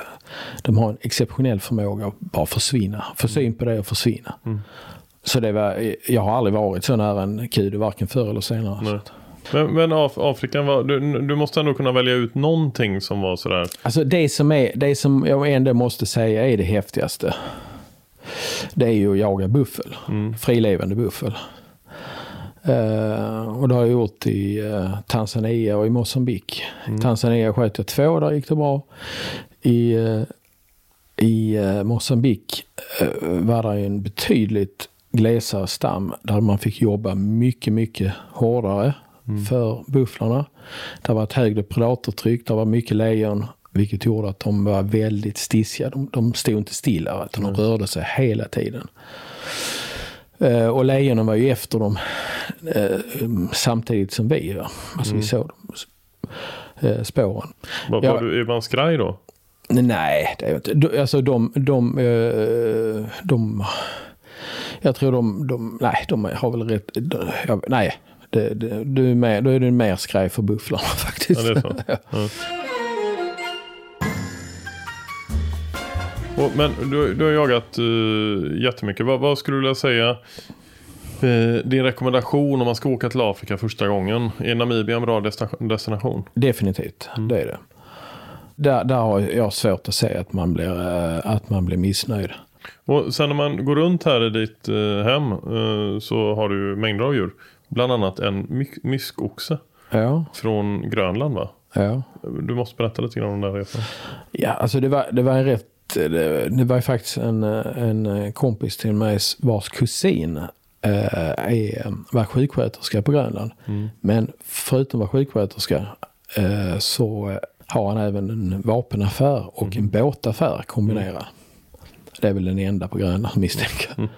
de har en exceptionell förmåga att bara försvinna, få syn på det och försvinna. Mm. Så det var, jag har aldrig varit så nära en kudu, varken förr eller senare. Men, men Af- Afrika, var, du, du måste ändå kunna välja ut någonting som var sådär. Alltså det som, är, det som jag ändå måste säga är det häftigaste, det är ju att jaga buffel, mm. frilevande buffel. Uh, och det har jag gjort i uh, Tanzania och i Mozambique. Mm. I Tanzania sköt jag två, där gick det bra. I, uh, i uh, Mozambique uh, var det en betydligt glesare stam där man fick jobba mycket, mycket hårdare mm. för bufflarna. Det var ett högre predatortryck, det var mycket lejon, vilket gjorde att de var väldigt stissiga. De, de stod inte stilla, utan mm. de rörde sig hela tiden. Uh, och lejonen var ju efter dem uh, samtidigt som vi. Va? Alltså mm. vi såg de, uh, spåren. Var, var ja, du, är man skraj då? Nej, det är inte. De, alltså de... de, uh, de jag tror de, de... Nej, de har väl rätt... De, jag, nej, det, det, du är mer, då är du mer skraj för bufflarna faktiskt. Ja, det är så. Ja. Men du, du har jagat uh, jättemycket. Vad, vad skulle du vilja säga uh, din rekommendation om man ska åka till Afrika första gången? Är Namibia en bra destination? Definitivt, mm. det är det. Där, där har jag svårt att säga att man blir, uh, att man blir missnöjd. Och sen när man går runt här i ditt uh, hem uh, så har du mängder av djur. Bland annat en my- myskoxe ja. Från Grönland, va? Ja. Du måste berätta lite grann om den där resan. Ja, alltså det var, det var en rätt Det, det var ju faktiskt en, en kompis till mig vars kusin eh, är, var sjuksköterska på Grönland. Mm. Men förutom var sjuksköterska eh, så har han även en vapenaffär och mm. en båtaffär kombinerad. Mm. Det är väl den enda på Grönland, misstänker. Mm.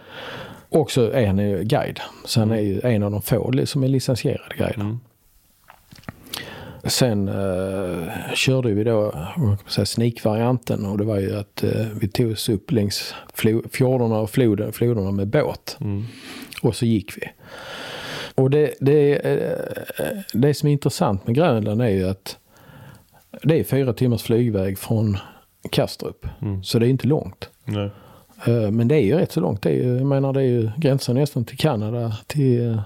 Och så är han ju guide. Så han är ju en av de få som är licensierade guider. Mm. Sen eh, körde vi då säga, sneak-varianten, och det var ju att eh, vi tog oss upp längs flo- fjordarna och floden, floderna med båt. Mm. Och så gick vi. Och det, det, eh, det som är intressant med Grönland är ju att det är fyra timmars flygväg från Kastrup. Mm. Så det är inte långt. Nej. Eh, men det är ju rätt så långt. Det är ju, jag menar, det är ju gränsen nästan till Kanada, till...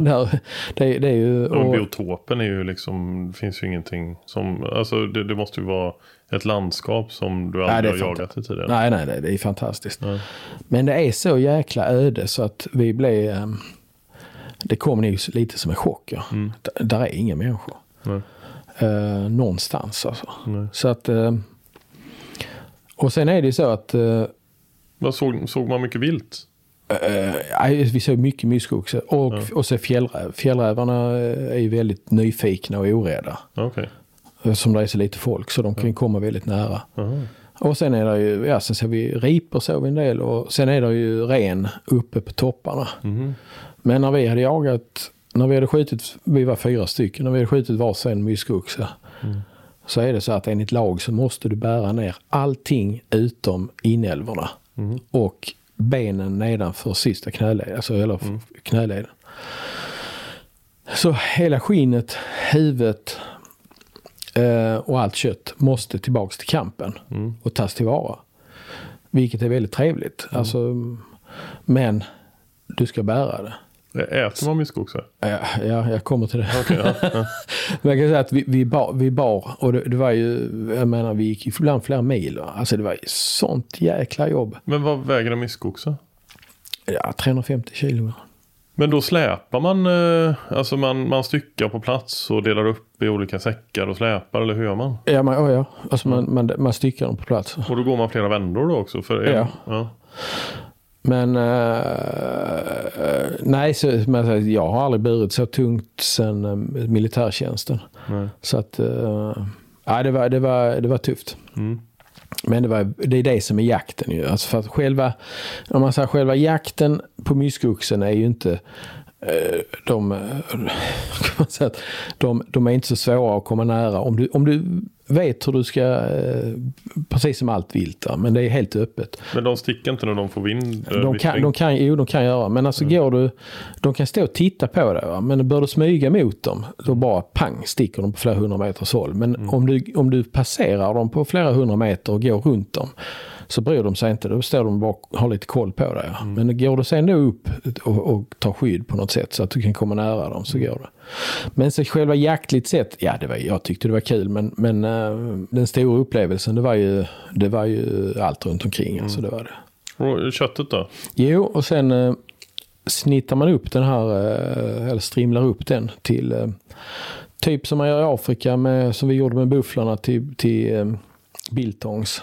där, det, det är ju, och... Biotopen är ju liksom, finns ju ingenting som, alltså det, det måste ju vara ett landskap som du aldrig nej, har fanta- jagat i tidigare. Nej, nej, nej, det är fantastiskt. Nej. Men det är så jäkla öde så att vi blev, det kom nog lite som en chock. Ja. Mm. D- där är inga människor. Nej. Eh, någonstans alltså. Nej. Så att, eh, och sen är det ju så att... Eh, Vad såg, såg man mycket vilt? Uh, vi såg mycket myskoxe och, ja. och så fjällräv. Fjällrävarna är ju väldigt nyfikna och orädda. Okay. Som det är så lite folk så de kan ja. komma väldigt nära. Uh-huh. Och sen är det ju, ja, sen ser vi riper så vi en del och sen är det ju ren uppe på topparna. Mm-hmm. Men när vi hade jagat, när vi hade skjutit, vi var fyra stycken, när vi hade skjutit varsin myskoxe mm. så är det så att enligt lag så måste du bära ner allting utom inälvorna mm. och benen nedanför sista knäleden, alltså eller mm. knäleden. Så hela skinnet, huvudet eh, och allt kött måste tillbaks till kampen mm. och tas tillvara. Vilket är väldigt trevligt. Mm. Alltså, men du ska bära det. Äter man myskoxe? Ja, ja, jag kommer till det. Okay, ja, ja. Men jag kan säga att vi, vi, bar, vi bar och det, det var ju, jag menar, vi gick ibland flera mil. Alltså det var sånt jäkla jobb. Men vad väger en myskoxe? Ja, trehundrafemtio kilo. Men då släpar man, alltså man, man styckar på plats och delar upp i olika säckar och släpar, eller hur gör man? Ja, man, ja, ja. Alltså man, man, man styckar dem på plats. Och då går man flera vändor då också? För ja. ja. Men eh, nej, så, men jag har aldrig burit så tungt sedan eh, militärtjänsten. Nej. Så att eh, ja, det var det var det var tufft. Mm. Men det var det är det som är jakten ju. Alltså för att själva om man säger själva jakten på myskoxen är ju inte eh, de kan man säga att de de är inte så svåra att komma nära om du om du vet hur du ska, eh, precis som allt vilt, men det är helt öppet. Men de sticker inte när de får vind? Eh, de, kan, de, kan, jo, de kan göra, men alltså mm. går du, de kan stå och titta på det, va? Men bör du smyga mot dem, då bara pang, sticker de på flera hundra meters håll. Men mm. om, du, om du passerar dem på flera hundra meter och går runt dem, så bryr de sig inte, då står de bara och har lite koll på det. Ja. Mm. Men går du sen då upp och, och tar skydd på något sätt så att du kan komma nära dem så går det. Men så själva jaktligt sett, ja det var, jag tyckte det var kul, men, men uh, den stora upplevelsen det var ju, det var ju allt runt omkring. Mm. Alltså, det var det. Och köttet då? Jo, och sen uh, snittar man upp den här, uh, eller strimlar upp den till uh, typ som man gör i Afrika med, som vi gjorde med bufflarna till, till um, biltongs.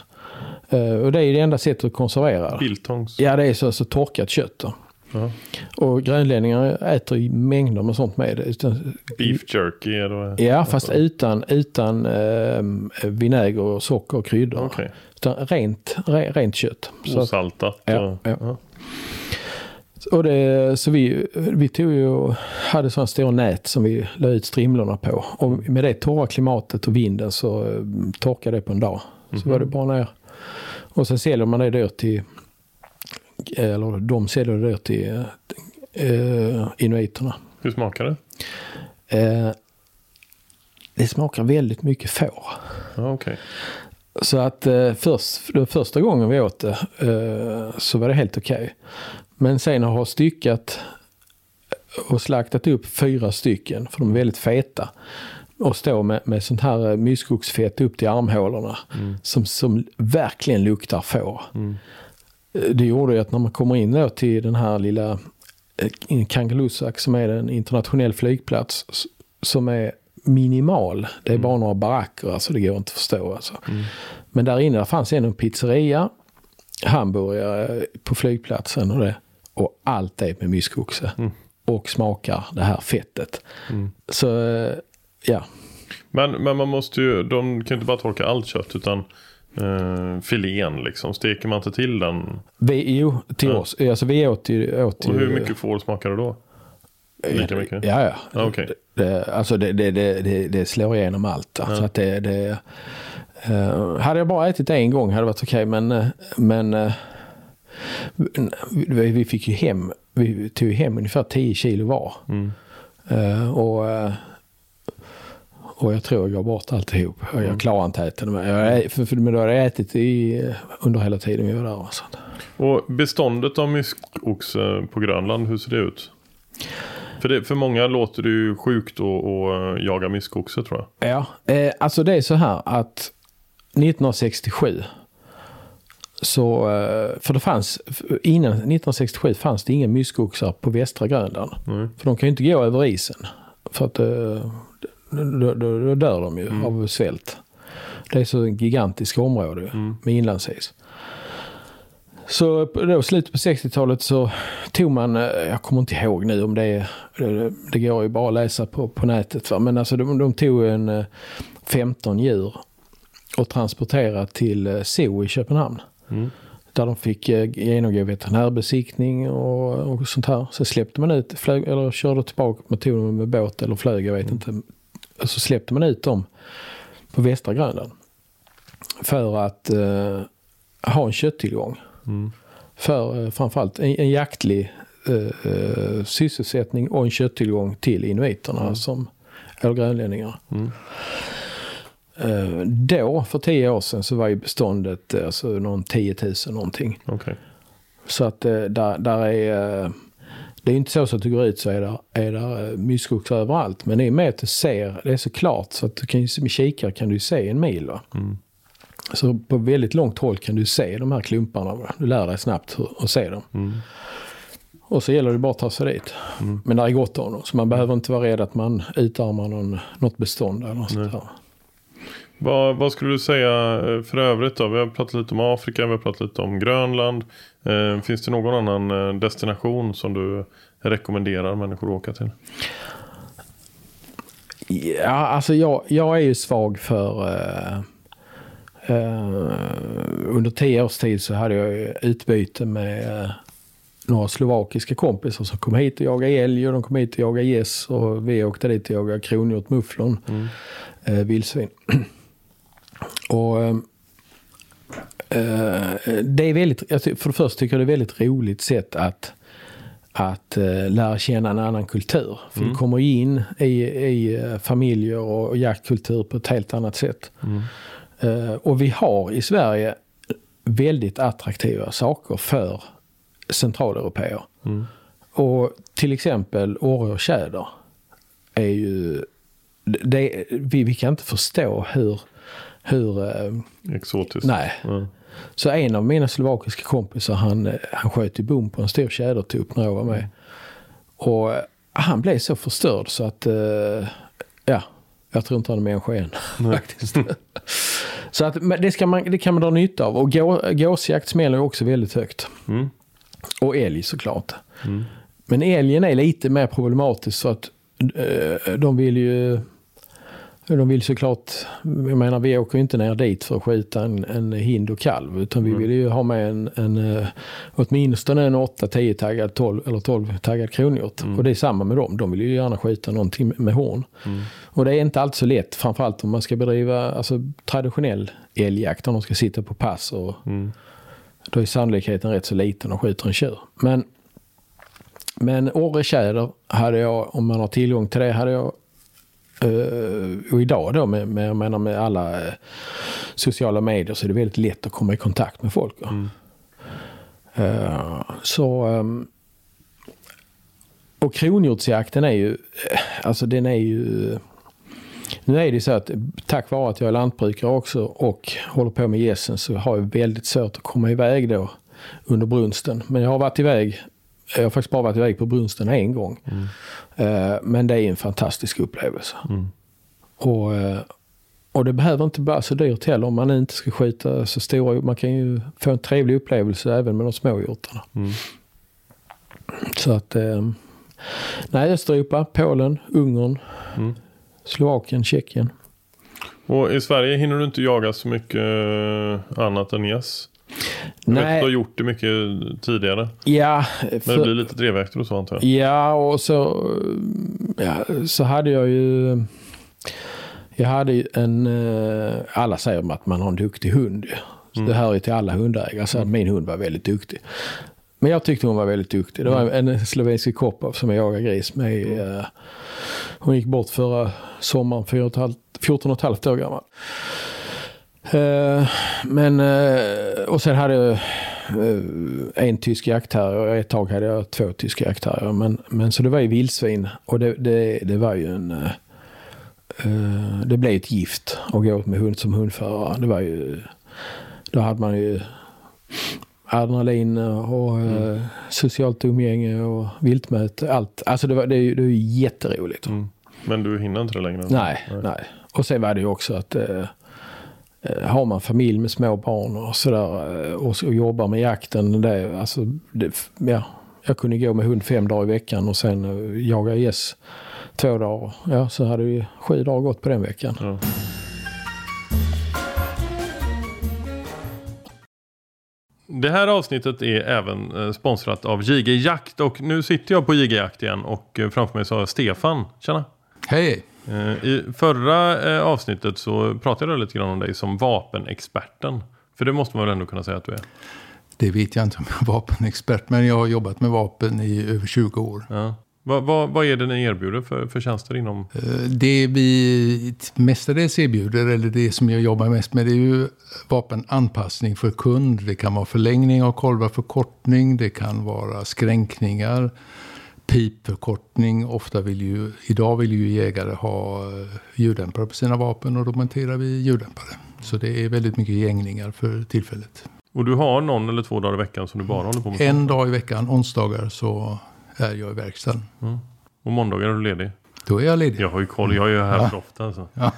Uh, och det är det enda sättet att konservera. Biltongs. Ja, det är så, så torkat kött då. Uh-huh. Och grönlänningar äter ju mängder med sånt med utan, beef jerky eller? Ja, fast uh-huh. utan, utan uh, vinäger och socker och kryddor. Okay. Utan rent, re, rent kött. Osaltat. Ja, uh-huh. ja. Och det, så vi, vi tog ju hade sådana stora nät som vi la ut strimlorna på. Och med det torra klimatet och vinden så uh, torkade det på en dag. Så mm-hmm. var det bara ner. Och sen säljer man det där till eller de säljer det där till eh, inuiterna. Hur smakar det? Eh, det smakar väldigt mycket får. Ah, okay. Så att eh, först, den första gången vi åt det eh, så var det helt okej. Okay. Men sen har jag styckat och slaktat upp fyra stycken för de är väldigt feta. Och stå med, med sånt här myskoxfett upp till armhålorna mm. som, som verkligen luktar får. Mm. Det gjorde ju att när man kommer in då till den här lilla Kangerlussuaq som är en internationell flygplats som är minimal. Det är bara några baracker, alltså det går inte att förstå. Alltså. Mm. Men där inne där fanns en pizzeria, hamburgare på flygplatsen och, det, och allt det med myskoxe. Mm. Och smakar det här fettet. Mm. Så... Ja. Men, men man måste ju, de kan inte bara torka allt kött utan eh, filén liksom, steker man inte till den? Vi, jo, till ja. oss. Alltså, vi åt ju, åt och hur ju, mycket får smakar det då? Lika mycket? Ja, ja. Ah, okay. det, det, alltså det, det, det, det slår igenom allt. Alltså ja. att det, det, uh, hade jag bara ätit en gång hade det varit okej, okay, men, men uh, vi, vi fick ju hem, vi tog hem ungefär tio kilo var. Mm. Uh, och uh, Och jag tror jag har bort alltihop. Jag mm. klarar inte äta det. Jag, för, för, men då har jag ätit i, under hela tiden vi var där. Och, sånt. Och beståndet av myskoxe på Grönland, hur ser det ut? För, det, för många låter det ju sjukt att, att jaga myskoxe, tror jag. Ja, eh, alltså det är så här att nittonhundrasextiosju så, för det fanns innan nittonhundrasextiosju fanns det inga myskoxar på västra Grönland. Mm. För de kan ju inte gå över isen. För att... Eh, Då, då, då dör de ju mm. av svält. Det är så en gigantisk område mm. med inlandsis. Så då slutet på sextiotalet så tog man, jag kommer inte ihåg nu om det är, det går ju bara att läsa på, på nätet, va? Men alltså de, de tog en femton djur och transporterade till Zoo i Köpenhamn. Mm. Där de fick genomgå veterinärbesiktning och, och sånt här. Så släppte man ut, flög, eller körde tillbaka motorn med båt eller flög, jag vet mm. inte. Så släppte man ut dem på västra Grönland för att eh, ha en kötttillgång. Mm. För eh, framförallt en, en jaktlig eh, eh, sysselsättning och en kötttillgång till inuiterna mm. som, eller grönlänningarna. Mm. Eh, då, för tio år sedan, så var ju beståndet alltså, någon tio tusen någonting. Okay. Så att eh, där, där är... Eh, det är inte så, så att du går ut så är det, är det myskogs överallt. Men det är med att du ser, det är så klart så att du kan, med kikar kan du se en mil. Mm. Så på väldigt långt håll kan du se de här klumparna. Va? Du lär dig snabbt hur, att se dem. Mm. Och så gäller det bara att ta sig dit. Mm. Men det är gott om dem. Så man behöver inte vara rädd att man utarmar någon, något bestånd eller något sånt här. Vad, vad skulle du säga för övrigt då? Vi har pratat lite om Afrika, vi har pratat lite om Grönland. Eh, finns det någon annan destination som du rekommenderar människor att åka till? Ja, alltså jag, jag är ju svag för... Eh, eh, under tio års tid så hade jag utbyte med eh, några slovakiska kompisar som kom hit och jagade älg och de kom hit och jagade gäss och vi åkte dit och jagade kronhjort, mufflon, mm. eh, vildsvin. Och eh, det är väldigt, för det första tycker jag det är väldigt roligt sätt att, att eh, lära känna en annan kultur. För mm. du kommer in i, i familjer och jaktkultur på ett helt annat sätt. Mm. Eh, och vi har i Sverige väldigt attraktiva saker för centraleuropeer. Mm. Och till exempel orre och tjäder är ju det, vi, vi kan inte förstå hur hur eh, exotiskt. Nej. Mm. Så en av mina slovakiska kompisar han, han sköt i bom på en stor tjädertupp när jag var med. Och han blev så förstörd så att eh, ja, jag tror inte han är människa igen faktiskt. Så att men det ska man det kan man dra nytta av och gå, gåsjakt smäller också väldigt högt. Mm. Och älg såklart. Mm. Men älgen är lite mer problematisk så att eh, de vill ju de vill såklart, jag menar vi åker ju inte ner dit för att skjuta en, en hind och kalv utan vi mm. vill ju ha med en, en åtminstone en åtta tio taggad tolv eller tolv taggad kronhjort mm. och det är samma med dem, de vill ju gärna skjuta någonting med horn mm. och det är inte alls så lätt framförallt om man ska bedriva alltså, traditionell älgjakt om de ska sitta på pass och mm. då är sannolikheten rätt så liten och skjuter en tjur. Men, men orre tjäder hade jag, om man har tillgång till det, hade jag och idag då med, med, jag menar med alla sociala medier så är det väldigt lätt att komma i kontakt med folk. Mm. Så och kronhjortsjakten är ju alltså den är ju nu är det så att tack vare att jag är lantbrukare också och håller på med gässen så har jag väldigt svårt att komma iväg då under brunsten. Men jag har varit iväg jag har faktiskt bara varit iväg på brunsten en gång. Mm. Uh, men det är en fantastisk upplevelse. Mm. Och, uh, och det behöver inte vara så dyrt heller om man inte ska skjuta så stora. Man kan ju få en trevlig upplevelse även med de små hjortarna. Mm. Så att uh, nej, Östeuropa, Polen, Ungern, mm. Slovakien, Tjeckien. Och i Sverige hinner du inte jaga så mycket annat än gäss? Jag vet att du har gjort det mycket tidigare. Ja, för, men det blir lite drevväkter och så antar jag. Ja, och så, ja, så hade jag ju... Jag hade ju en... Alla säger att man har en duktig hund. Så mm. det hör ju till alla hundägare. Så mm. min hund var väldigt duktig. Men jag tyckte hon var väldigt duktig. Det var en slovensk koppa som jag jagade gris med. Mm. Hon gick bort förra sommaren, fjorton och ett halvt år gammal. Uh, men uh, och sen hade jag uh, en tysk jakthärre och ett tag hade jag två tyska jakthärre men, men så det var ju vildsvin och det, det, det var ju en uh, det blev ett gift att gå med hund som hundförare det var ju då hade man ju adrenalin och mm. uh, socialt umgänge och viltmöte allt, alltså det var det, det är ju jätteroligt mm. men du hinner inte det längre? Nej, nej, nej. Och sen var det ju också att uh, har man familj med små barn och sådär och, och jobbar med jakten, det, alltså, det, ja, jag kunde gå med hund fem dagar i veckan och sen jaga gäss två dagar. Ja, så hade vi sju dagar gått på den veckan. Ja. Det här avsnittet är även sponsrat av Jiggejakt, och nu sitter jag på Jiggejakt igen och framför mig så har Stefan. Tjena! Hej! I förra avsnittet så pratade jag lite grann om dig som vapenexperten. För det måste man väl ändå kunna säga att du är? Det vet jag inte om jag är vapenexpert, men jag har jobbat med vapen i över tjugo år. Ja. Vad, vad, vad är det ni erbjuder för, för tjänster inom? Det vi mestadels erbjuder, eller det som jag jobbar mest med, det är ju vapenanpassning för kund. Det kan vara förlängning av kolvar, förkortning, det kan vara skränkningar, pipförkortning. Ofta vill ju, idag vill ju jägare ha ljuddämpare på sina vapen, och då monterar vi ljuddämpare. Så det är väldigt mycket gängningar för tillfället. Och du har någon eller två dagar i veckan som du bara håller på med? En dag i veckan, onsdagar, så är jag i verkstaden. Mm. Och måndagar är du ledig? Då är jag ledig. Jag har ju koll, jag är ju här ja. för ofta. Alltså. Ja.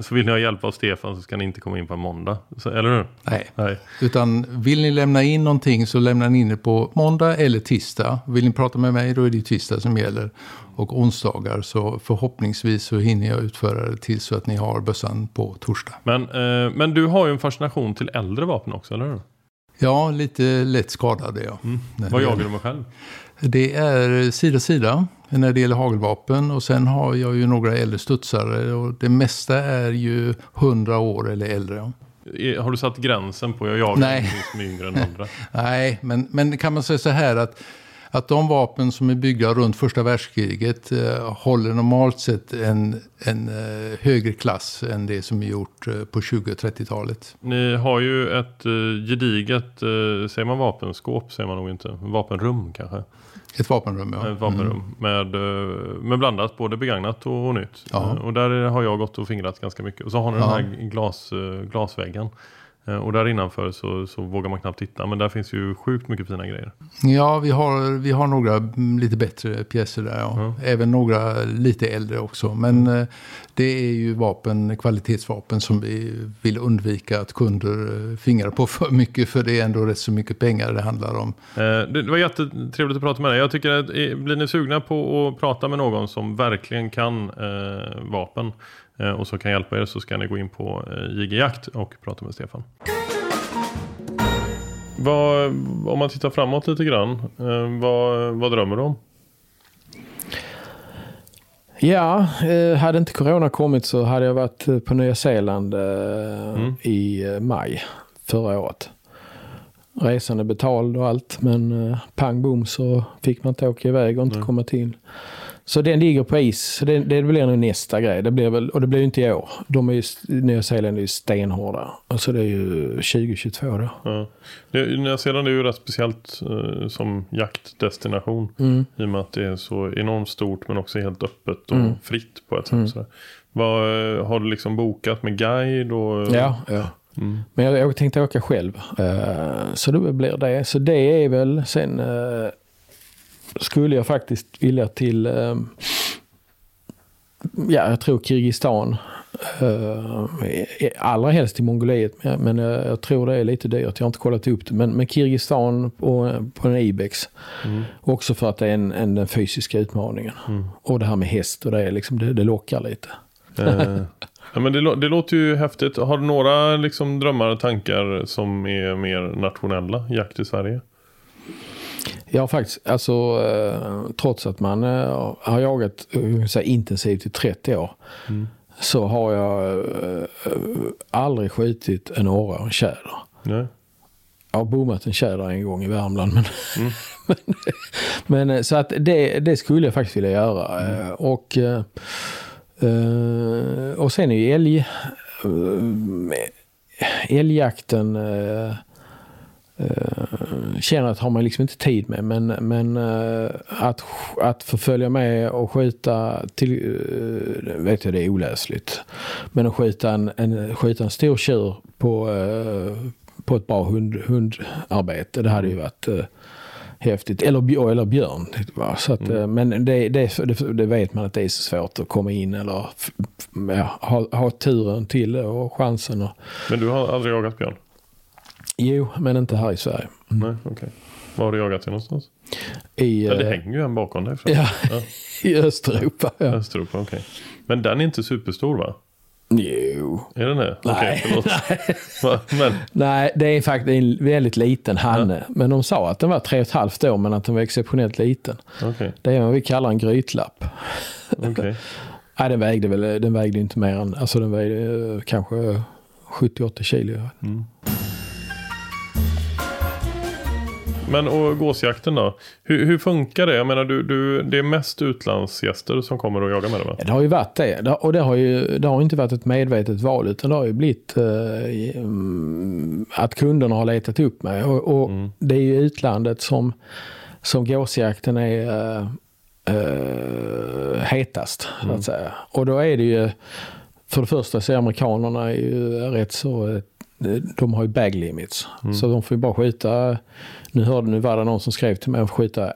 Så vill ni ha hjälp av Stefan så ska ni inte komma in på måndag. Så, eller hur? Nej. Nej, utan vill ni lämna in någonting så lämnar ni in det på måndag eller tisdag. Vill ni prata med mig, då är det tisdag som gäller. Och onsdagar så förhoppningsvis så hinner jag utföra det till så att ni har bössan på torsdag. Men, eh, men du har ju en fascination till äldre vapen också, eller hur? Ja, lite lätt skadad är jag. Mm. Vad jagar du med själv? Det är sida sida när det gäller hagelvapen, och sen har jag ju några äldre studsare, och det mesta är ju hundra år eller äldre. Har du satt gränsen på jag jagar Nej. som är yngre än andra? Nej, men, men kan man säga så här att, att de vapen som är byggda runt första världskriget eh, håller normalt sett en, en eh, högre klass än det som är gjort eh, på tjugo- och trettiotalet. Ni har ju ett eh, gediget, eh, säger man vapenskåp, säger man nog inte, vapenrum kanske. Ett vapenrum, ja. Ett vapenrum mm. med, med blandat, både begagnat och nytt. Ja. Och där har jag gått och fingrat ganska mycket. Och så har ni ja. den här glas, glasväggen. Och där innanför så, så vågar man knappt titta. Men där finns ju sjukt mycket fina grejer. Ja, vi har, vi har några lite bättre pjäser där. Ja. Mm. Även några lite äldre också. Men mm. det är ju vapen, kvalitetsvapen som vi vill undvika att kunder fingrar på för mycket. För det är ändå rätt så mycket pengar det handlar om. Det var jättetrevligt att prata med dig. Jag tycker att blir ni sugna på att prata med någon som verkligen kan eh, vapen och så kan hjälpa er, så ska ni gå in på Jiggejakt och prata med Stefan. Vad, om man tittar framåt lite grann, vad, vad drömmer du om? Ja, hade inte corona kommit så hade jag varit på Nya Zeeland mm. i maj förra året. Resan är betald och allt, men pang boom så fick man inte åka iväg och inte mm. komma till. Så den ligger på is. Det, det blir nog nästa grej. Det blir väl, och det blir ju inte i år. De är ju, Nya Zeeland är ju stenhårda. Alltså det är ju tjugo tjugotvå då. Ja. Nya Zeeland är ju rätt speciellt eh, som jaktdestination. Mm. I och med att det är så enormt stort men också helt öppet och mm. fritt på ett sätt. Mm. Sådär. Vad, har du liksom bokat med guide? Och, ja, ja. Mm. Men jag, jag tänkte åka själv. Uh, så det blir det. Så det är väl sen... Uh, skulle jag faktiskt vilja till eh, ja, jag tror Kirgistan, eh, allra helst till Mongoliet, men eh, jag tror det är lite dyrt, jag har inte kollat upp det, men, men Kirgistan och, på en Ibex mm. också för att det är en, en, den fysiska utmaningen mm. och det här med häst och det, är liksom, det, det lockar lite eh, ja, men det, det låter ju häftigt. Har du några liksom, drömmar och tankar som är mer nationella, jakt i Sverige? Ja, faktiskt. Alltså, trots att man har jagat så här, intensivt i trettio år mm. så har jag aldrig skjutit en åra och en tjäder. Nej. Jag har bommat en tjäder en gång i Värmland. Men, mm. men, men så att det, det skulle jag faktiskt vilja göra. Mm. Och, och sen är ju älg, älgjakten... Uh, känner att har man liksom inte tid med, men, men uh, att, att förfölja med och skjuta till, uh, vet jag, det är oläsligt, men att skjuta en, en, skjuta en stor tjur på, uh, på ett bra hund, hundarbete, det hade ju varit uh, häftigt. Eller, eller björn. Så att, mm. Men det, det, det vet man att det är så svårt att komma in eller ja, ha, ha turen till och chansen. Och... Men du har aldrig jagat björn? Jo, men inte här i Sverige. Mm. Nej, okej. Okay. Var har du jagat till någonstans? I, ja, det hänger ju en bakom dig. Ja, ja. I Östeuropa. Ja. Östeuropa, okej. Okay. Men den är inte superstor, va? Jo. Är den det? Nej. Okay, nej. Men. Nej, det är faktiskt en väldigt liten hanne. Ja. Men de sa att den var tre och ett halvt år, men att den var exceptionellt liten. Okay. Det är vad vi kallar en grytlapp. Okej. Okay. Nej, den vägde väl, den vägde inte mer än, alltså den vägde kanske sjuttio åttio kilo. Mm. Men och gåsjakten då? Hur, hur funkar det? Jag menar, du, du, det är mest utlandsgäster som kommer och jagar med det, va? Det har ju varit det. det och det har ju det har inte varit ett medvetet val, utan det har ju blivit eh, att kunderna har letat upp mig. Och, och mm. det är ju utlandet som, som gåsjakten är eh, eh, hetast, så att mm. säga. Och då är det ju, för det första så är amerikanerna är ju rätt så... De har ju bag limits. Mm. Så de får ju bara skjuta. Nu hörde nu var det någon som skrev till mig att skjuta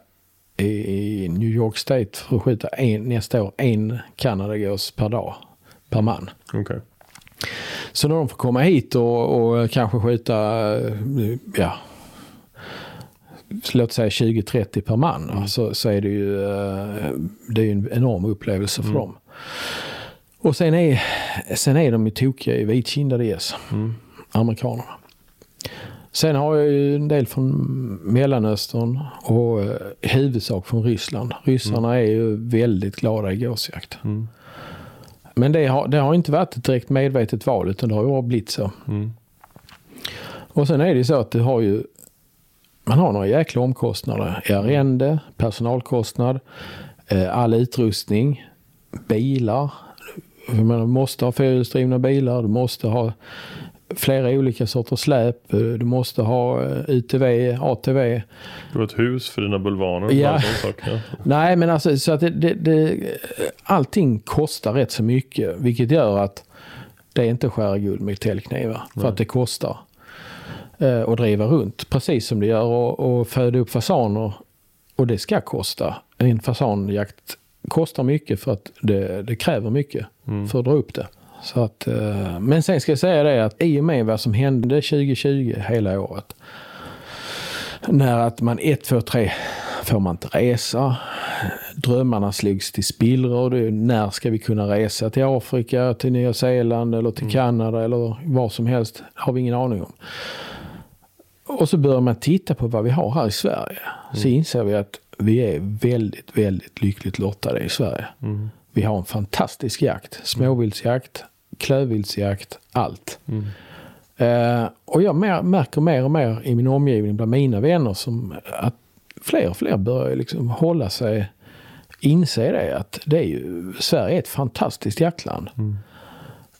i, i New York State för att skjuta en, nästa år en Kanadagås per dag. Per man. Okay. Så när de får komma hit och, och kanske skjuta ja, låt säga tjugo trettio per man. Mm. Så, så är det ju det är ju en enorm upplevelse för mm. dem. Och sen är, sen är de i tokiga i vitkindade gäss. Mm. Amerikanerna. Sen har jag ju en del från Mellanöstern och eh, huvudsak från Ryssland. Ryssarna mm. är ju väldigt glada i gåsjakt. Mm. Men det har, det har inte varit ett direkt medvetet val, utan det har ju blivit så. Mm. Och sen är det ju så att det har ju, man har några jäkla omkostnader. Arrende, personalkostnad, eh, all utrustning, bilar. Man måste ha fyrhjulsdrivna bilar, du måste ha flera olika sorters släp. Du måste ha U T V, A T V. Du har ett hus för dina bulvaner. Ja. Ja. Nej, men alltså så att det, det, det, allting kostar rätt så mycket. Vilket gör att det är inte skär guld med täljknivar. För Nej. Att det kostar eh, att driva runt. Precis som det gör och, och föda upp fasaner. Och det ska kosta. En fasanjakt kostar mycket för att det, det kräver mycket mm. för att dra upp det. Så att, men sen ska jag säga det att i och med vad som hände tjugo tjugo hela året, när att man ett, två, tre får man inte resa, drömmarna slogs till spillror. När ska vi kunna resa till Afrika, till Nya Zeeland eller till mm. Kanada eller vad som helst, har vi ingen aning om. Och så börjar man titta på vad vi har här i Sverige. Mm. Så inser vi att vi är väldigt, väldigt lyckligt lottade i Sverige. Mm. Vi har en fantastisk jakt. Småvildsjakt, klövvildsjakt, allt. Mm. Eh, och jag mer, märker mer och mer i min omgivning bland mina vänner som att fler och fler börjar liksom hålla sig, inse det att det är ju, Sverige är ett fantastiskt jaktland. Mm.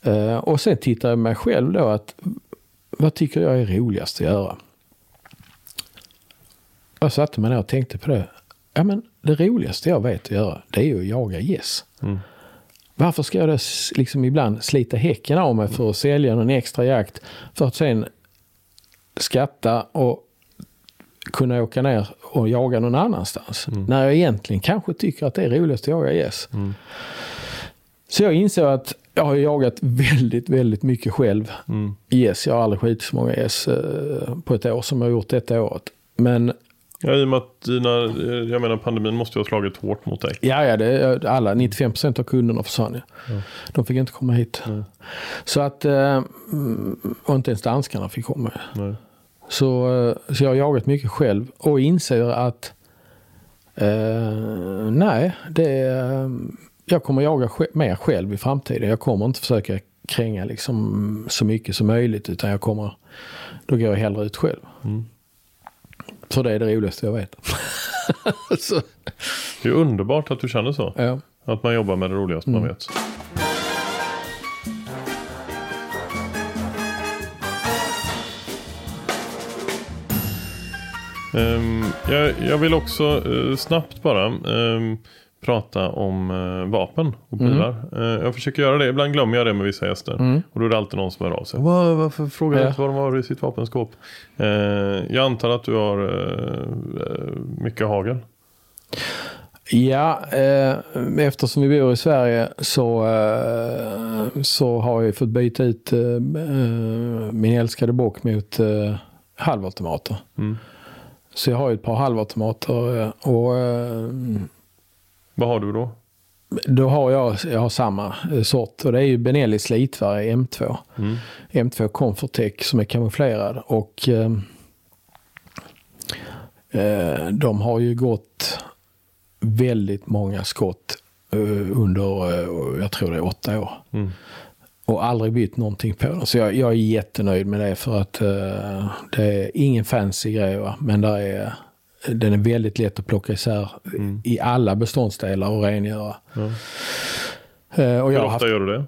Eh, och sen tittar jag mig själv då att vad tycker jag är roligast att göra? Jag satte mig ner och tänkte på det. Ja, men det roligaste jag vet att göra, det är ju att jaga gäss. Mm. Varför ska jag liksom ibland slita häcken av mig för att sälja någon extra jakt för att sen skatta och kunna åka ner och jaga någon annanstans mm. när jag egentligen kanske tycker att det är roligast att jaga gäss. Mm. Så jag insåg att jag har jagat väldigt, väldigt mycket själv mm. gäss. Jag har aldrig skjutit så många gäss på ett år som jag har gjort detta året. Men ja, i och med att dina, jag menar pandemin måste ju ha slagit hårt mot dig. Ja, ja det, alla, nittiofem procent av kunderna försvann. Ja. Ja. De fick inte komma hit. Nej. Så att, och inte ens danskarna fick komma. Nej. Så, så jag har jagat mycket själv och inser att eh, nej, det, jag kommer jaga mer själv i framtiden. Jag kommer inte försöka kränga liksom så mycket som möjligt, utan jag kommer, då går jag hellre ut själv. Mm. Så det är det roligaste jag vet. Så. Det är underbart att du känner så. Ja. Att man jobbar med det roligaste mm. man vet. Um, jag, jag vill också uh, snabbt bara um, prata om uh, vapen och bilar. Mm. Uh, jag försöker göra det. Ibland glömmer jag det med vissa gäster. Mm. Och då är det alltid någon som hör av sig. Var, varför frågar jag inte vad de har i sitt vapenskåp? Uh, jag antar att du har uh, mycket hagel? Ja, eh, eftersom vi bor i Sverige så, eh, så har jag fått byta ut eh, min älskade bock mot eh, halvautomater. Mm. Så jag har ju ett par halvautomater. Och, eh, vad har du då? Då har jag, jag har samma sort, och det är ju Benelli Slitvärre M två. Mm. M två Comfortech som är kamouflerad, och eh, de har ju gått väldigt många skott eh, under, eh, jag tror det är åtta år. Mm. Och aldrig bytt någonting på dem. Så jag, jag är jättenöjd med det, för att eh, det är ingen fancy grej, va? Men där är... Den är väldigt lätt att plocka isär mm. i alla beståndsdelar och rengöra. Mm. Uh, och jag hur ofta haft... gör du det?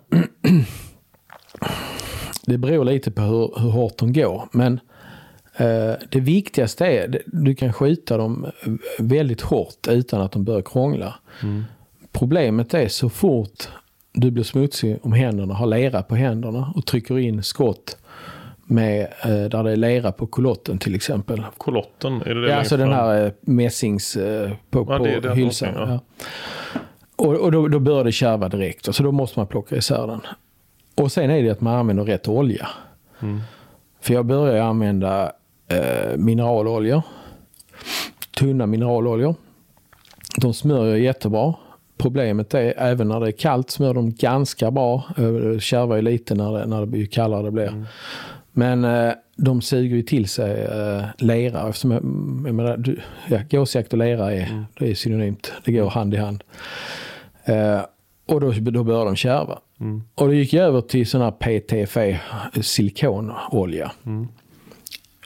Det beror lite på hur, hur hårt de går. Men uh, det viktigaste är att du kan skjuta dem väldigt hårt utan att de börjar krångla. Mm. Problemet är så fort du blir smutsig om händerna, har lera på händerna och trycker in skott med, där det är lera på kolotten till exempel. Kolotten? Är det det? Ja, alltså den här mässings på, ja, det, på det hylsan. Ja. Och, och då, då börjar det kärva direkt. Så alltså då måste man plocka isär den. Och sen är det att man använder rätt olja. Mm. För jag börjar använda eh, mineraloljor. Tunna mineraloljor. De smörjer jättebra. Problemet är även när det är kallt smör de ganska bra. Kärvar ju lite när det, när det blir kallare det blir. Mm. Men eh, de suger ju till sig eh, lera. Eftersom, jag menar, du, ja, gåsjakt och lera är, mm. det är synonymt. Det går hand i hand. Eh, och då, då börjar de kärva. Mm. Och då gick jag över till sån här P T F E silikonoloja. Mm.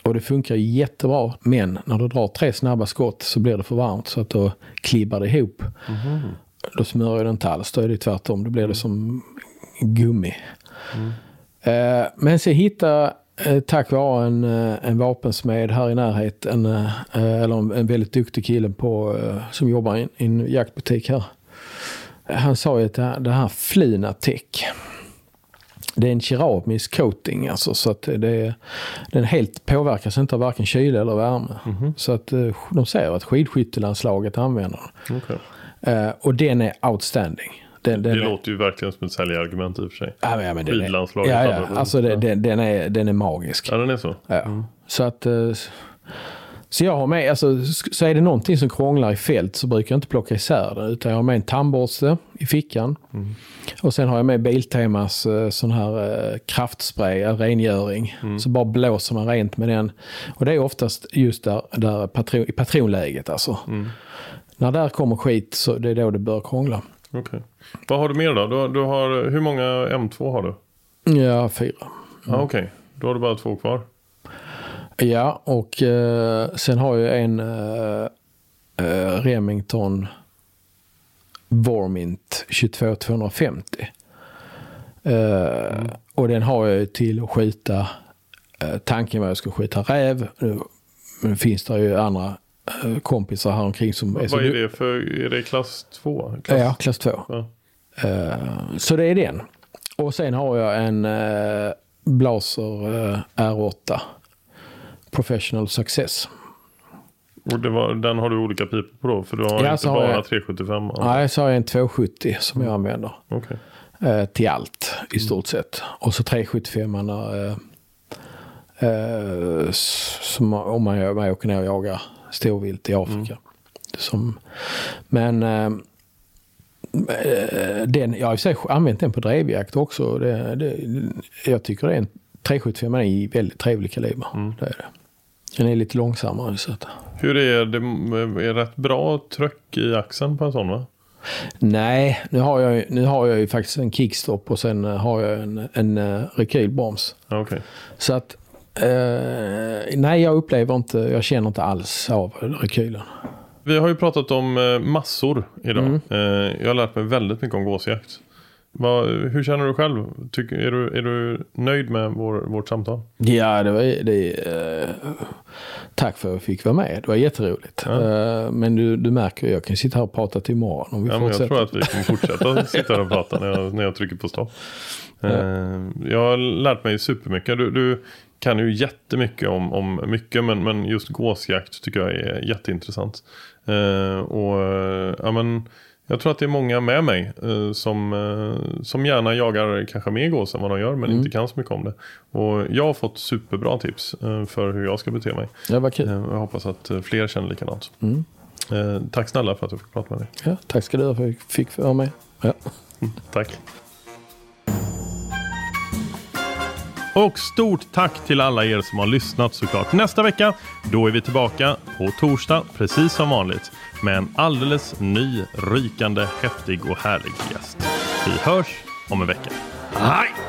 Och det funkar jättebra. Men när du drar tre snabba skott så blir det för varmt. Så att då klibbar det ihop. Mm. Då smörjer det inte alls. Då är det tvärtom. Då blir det mm. som gummi. Mm. Men så hittade tack vare en, en vapensmed här i närheten, en, eller en väldigt duktig kille på, som jobbar i en jaktbutik här. Han sa ju att det här Flyna Tech, det är en keramisk coating, alltså, så att det, den helt påverkas inte av varken kyla eller värme. Mm-hmm. Så att de säger att skidskyttelandslaget använder den. Okay. Och den är outstanding. Den, den det är, låter ju verkligen som ett säljargument i och för sig. Ja, men, ja, men skidlandslaget. Ja, ja. Alltså det, den, den, är, den är magisk. Ja, den är så. Ja. Mm. Så att så jag har med, alltså, så är det någonting som krånglar i fält så brukar jag inte plocka isär det, utan jag har med en tandborste i fickan. Mm. Och sen har jag med Biltemas sån här kraftspray, rengöring. Mm. Så bara blåser man rent med den. Och det är oftast just där, där patron, i patronläget alltså. Mm. När där kommer skit så det är då det bör krångla. Okay. Vad har du mer då? Du, du har, hur många M två har du? Ja, fyra. Mm. Ah, Okej, okay. Då har du bara två kvar. Ja, och eh, sen har jag en eh, Remington Vormint tjugotvå tvåhundrafemtio. Eh, mm. Och den har jag till att skjuta. Eh, tanken var att jag skulle skjuta räv. Nu, nu finns det ju andra kompisar här omkring som är. Vad är det för, är det klass två? Klass... Ja, klass två. Ja. Uh, så det är den. Och sen har jag en uh, Blaser uh, R åtta Professional Success. Och det var, den har du olika pipor på då? För du har ja, inte bara jag... tre sjuttiofem? Eller? Nej, så har jag en tvåhundrasjuttio som jag använder. Okay. Uh, till allt i stort mm. sett. Och så tre sjuttiofem-arna uh, uh, som om man gör, man åker ner och jagar storvilt i Afrika. Mm. Som, men eh, den, jag har använt den på drevjakt också. Det, det, jag tycker det är en tre sjuttiofem är i väldigt trevlig kaliber. Mm. Det är det. Den är lite långsammare. Så att. Hur är det? Är det rätt bra tryck i axeln på en sån, va? Nej, nu har jag, nu har jag ju faktiskt en kickstop och sen har jag en, en rekylbroms. Okay. Så att Uh, nej, jag upplever inte, jag känner inte alls av rekylen. Vi har ju pratat om massor idag. Mm. Uh, jag har lärt mig väldigt mycket om gåsjakt. Vad, hur känner du själv? Tycker, är, du, är du nöjd med vår, vårt samtal? Ja, det var det, uh, tack för att jag fick vara med. Det var jätteroligt. Ja. Uh, men du, du märker att jag kan sitta här och prata till imorgon. Om vi ja, men jag tror att vi kommer fortsätta sitta här och prata när jag, när jag trycker på stopp. Uh, ja. Jag har lärt mig supermycket. Du... du kan ju jättemycket om, om mycket, men, men just gåsjakt tycker jag är jätteintressant. Eh, och ja, men jag tror att det är många med mig eh, som, eh, som gärna jagar kanske mer gås än vad de gör, men mm. inte kan så mycket om det. Och jag har fått superbra tips eh, för hur jag ska bete mig. Ja, vad kul. Eh, jag hoppas att fler känner likadant. Mm. Eh, tack snälla för att du fick prata med mig. Ja, tack ska du ha för att jag fick för mig. Ja. Tack. Och stort tack till alla er som har lyssnat såklart. Nästa vecka, då är vi tillbaka på torsdag, precis som vanligt. Med en alldeles ny, rykande, häftig och härlig gäst. Vi hörs om en vecka. Hej!